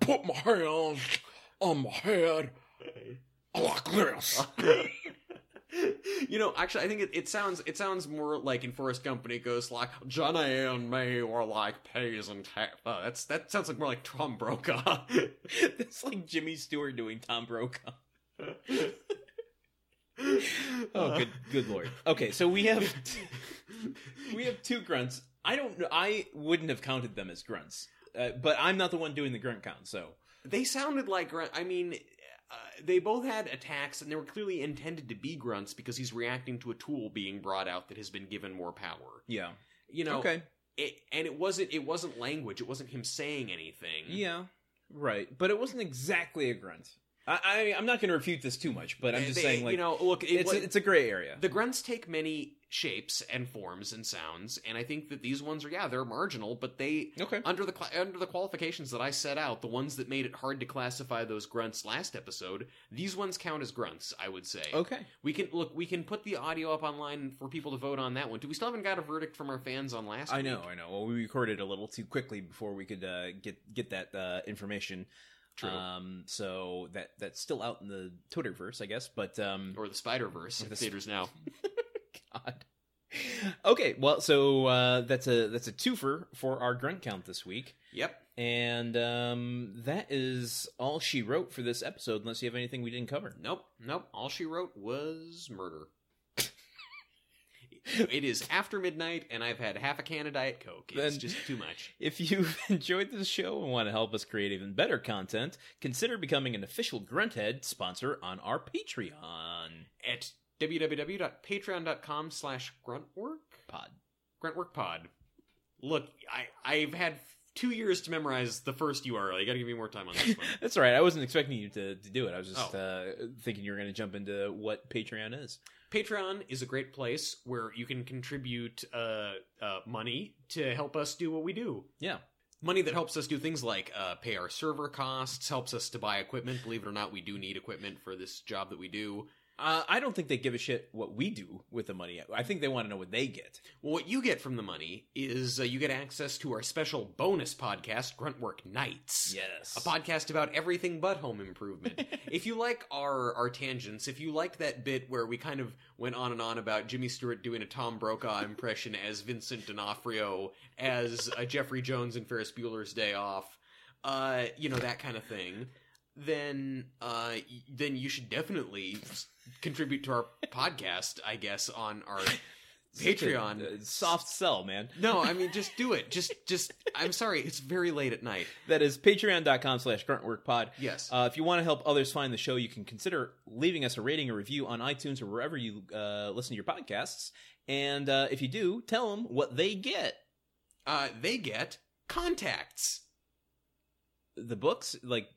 put my hands on my head like this. You know, actually, I think it sounds more like in Forrest Gump when it goes like, Johnny and me were like pays and tax. That sounds like more like Tom Brokaw. That's like Jimmy Stewart doing Tom Brokaw. Oh, good lord. Okay, so we have 2 grunts. I don't know. I wouldn't have counted them as grunts, but I'm not the one doing the grunt count. So they sounded like grunt. I mean. They both had attacks, and they were clearly intended to be grunts because he's reacting to a tool being brought out that has been given more power. Yeah, you know. Okay. It wasn't language. It wasn't him saying anything. Yeah, right. But it wasn't exactly a grunt. I'm not going to refute this too much, but I'm just saying, like, you know, look, it's a gray area. The grunts take many shapes and forms and sounds, and I think that these ones are they're marginal, but they under the qualifications that I set out, the ones that made it hard to classify those grunts last episode, these ones count as grunts, I would say. Okay, we can put the audio up online for people to vote on that one. Do we still haven't got a verdict from our fans on last? I know. Well, we recorded a little too quickly before we could get that information. True. So that's still out in the Twitterverse, I guess, but or the Spiderverse, theaters now. God. Okay, well, so that's a twofer for our grunt count this week. Yep. And that is all she wrote for this episode, unless you have anything we didn't cover. Nope. All she wrote was murder. It is after midnight, and I've had half a can of Diet Coke. It's just too much. If you've enjoyed this show and want to help us create even better content, consider becoming an official Grunthead sponsor on our Patreon. At www.patreon.com/gruntworkpod. Gruntworkpod. Look, I've had 2 years to memorize the first URL. You got to give me more time on this one. That's all right. I wasn't expecting you to do it. I was just thinking you were going to jump into what Patreon is. Patreon is a great place where you can contribute money to help us do what we do. Yeah. Money that helps us do things like pay our server costs, helps us to buy equipment. Believe it or not, we do need equipment for this job that we do. I don't think they give a shit what we do with the money. I think they want to know what they get. Well, what you get from the money is you get access to our special bonus podcast, Gruntwork Nights. Yes. A podcast about everything but home improvement. If you like our tangents, if you liked that bit where we kind of went on and on about Jimmy Stewart doing a Tom Brokaw impression as Vincent D'Onofrio, as Jeffrey Jones in Ferris Bueller's Day Off, you know, that kind of thing, then you should definitely contribute to our podcast, I guess, on our Patreon. Soft sell, man. No, I mean, just do it. Just. I'm sorry, it's very late at night. That is patreon.com/gruntworkpod. Yes. If you want to help others find the show, you can consider leaving us a rating or review on iTunes or wherever you listen to your podcasts. And if you do, tell them what they get. They get Contacts. The books, like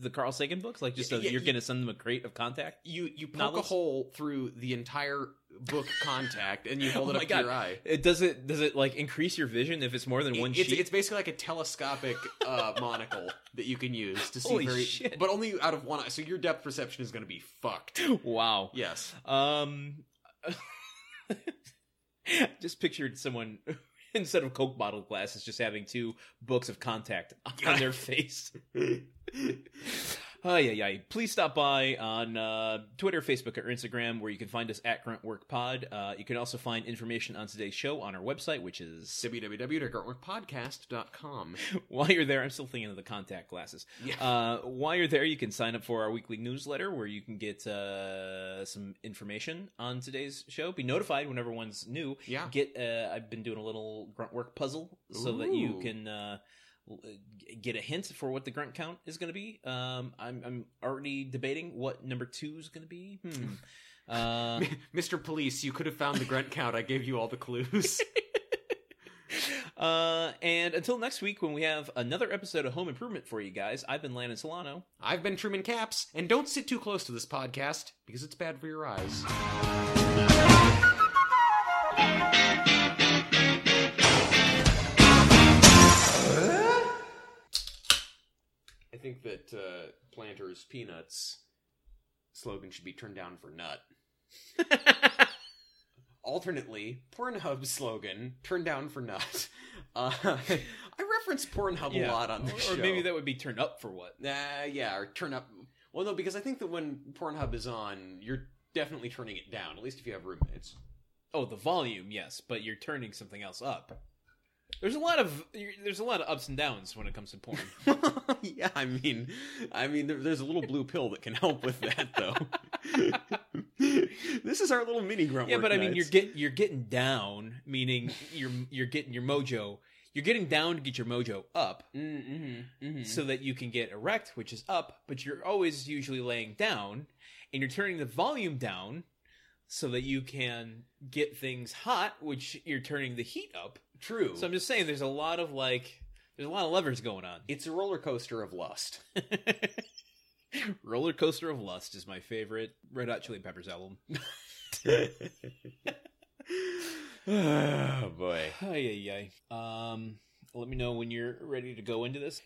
the Carl Sagan books, like just you're going to send them a crate of Contact. You poke novels? A hole through the entire book Contact, and you hold it up to your eye. It does it like increase your vision if it's more than one sheet? It's basically like a telescopic monocle that you can use to see. Holy shit. But only out of one eye, so your depth perception is going to be fucked. Wow. Yes. Just pictured someone instead of Coke bottle glasses just having two books of Contact on their face. Please stop by on Twitter, Facebook, or Instagram, where you can find us at GruntworkPod. You can also find information on today's show on our website, which is www.gruntworkpodcast.com. While you're there, I'm still thinking of the Contact glasses. Yeah. While you're there, you can sign up for our weekly newsletter, where you can get some information on today's show. Be notified whenever one's new. Yeah. I've been doing a little Gruntwork puzzle so that you can get a hint for what the grunt count is going to be. I'm already debating what number 2 is going to be. Mr. Police, you could have found the grunt count. I gave you all the clues. And until next week, when we have another episode of Home Improvement for you guys, I've been Landon Solano. I've been Truman Capps. And don't sit too close to this podcast, because it's bad for your eyes. I think that Planters Peanuts slogan should be turned down for nut. Alternately, Pornhub slogan, turned down for nut. I reference Pornhub a lot on this show. Or maybe that would be turn up for what? Or turn up. Well, no, because I think that when Pornhub is on, you're definitely turning it down, at least if you have roommates. Oh, the volume, yes, but you're turning something else up. There's a lot of ups and downs when it comes to porn. Yeah, I mean, there's a little blue pill that can help with that, though. This is our little mini grunt. Yeah, but nights. I mean, you're getting down, meaning you're getting your mojo. You're getting down to get your mojo up, so that you can get erect, which is up. But you're always usually laying down, and you're turning the volume down so that you can get things hot, which you're turning the heat up. True. So I'm just saying, there's a lot of levers going on. It's a roller coaster of lust. Roller coaster of lust is my favorite Red Hot Chili Peppers album. Oh boy. Ay, ay, ay. Let me know when you're ready to go into this.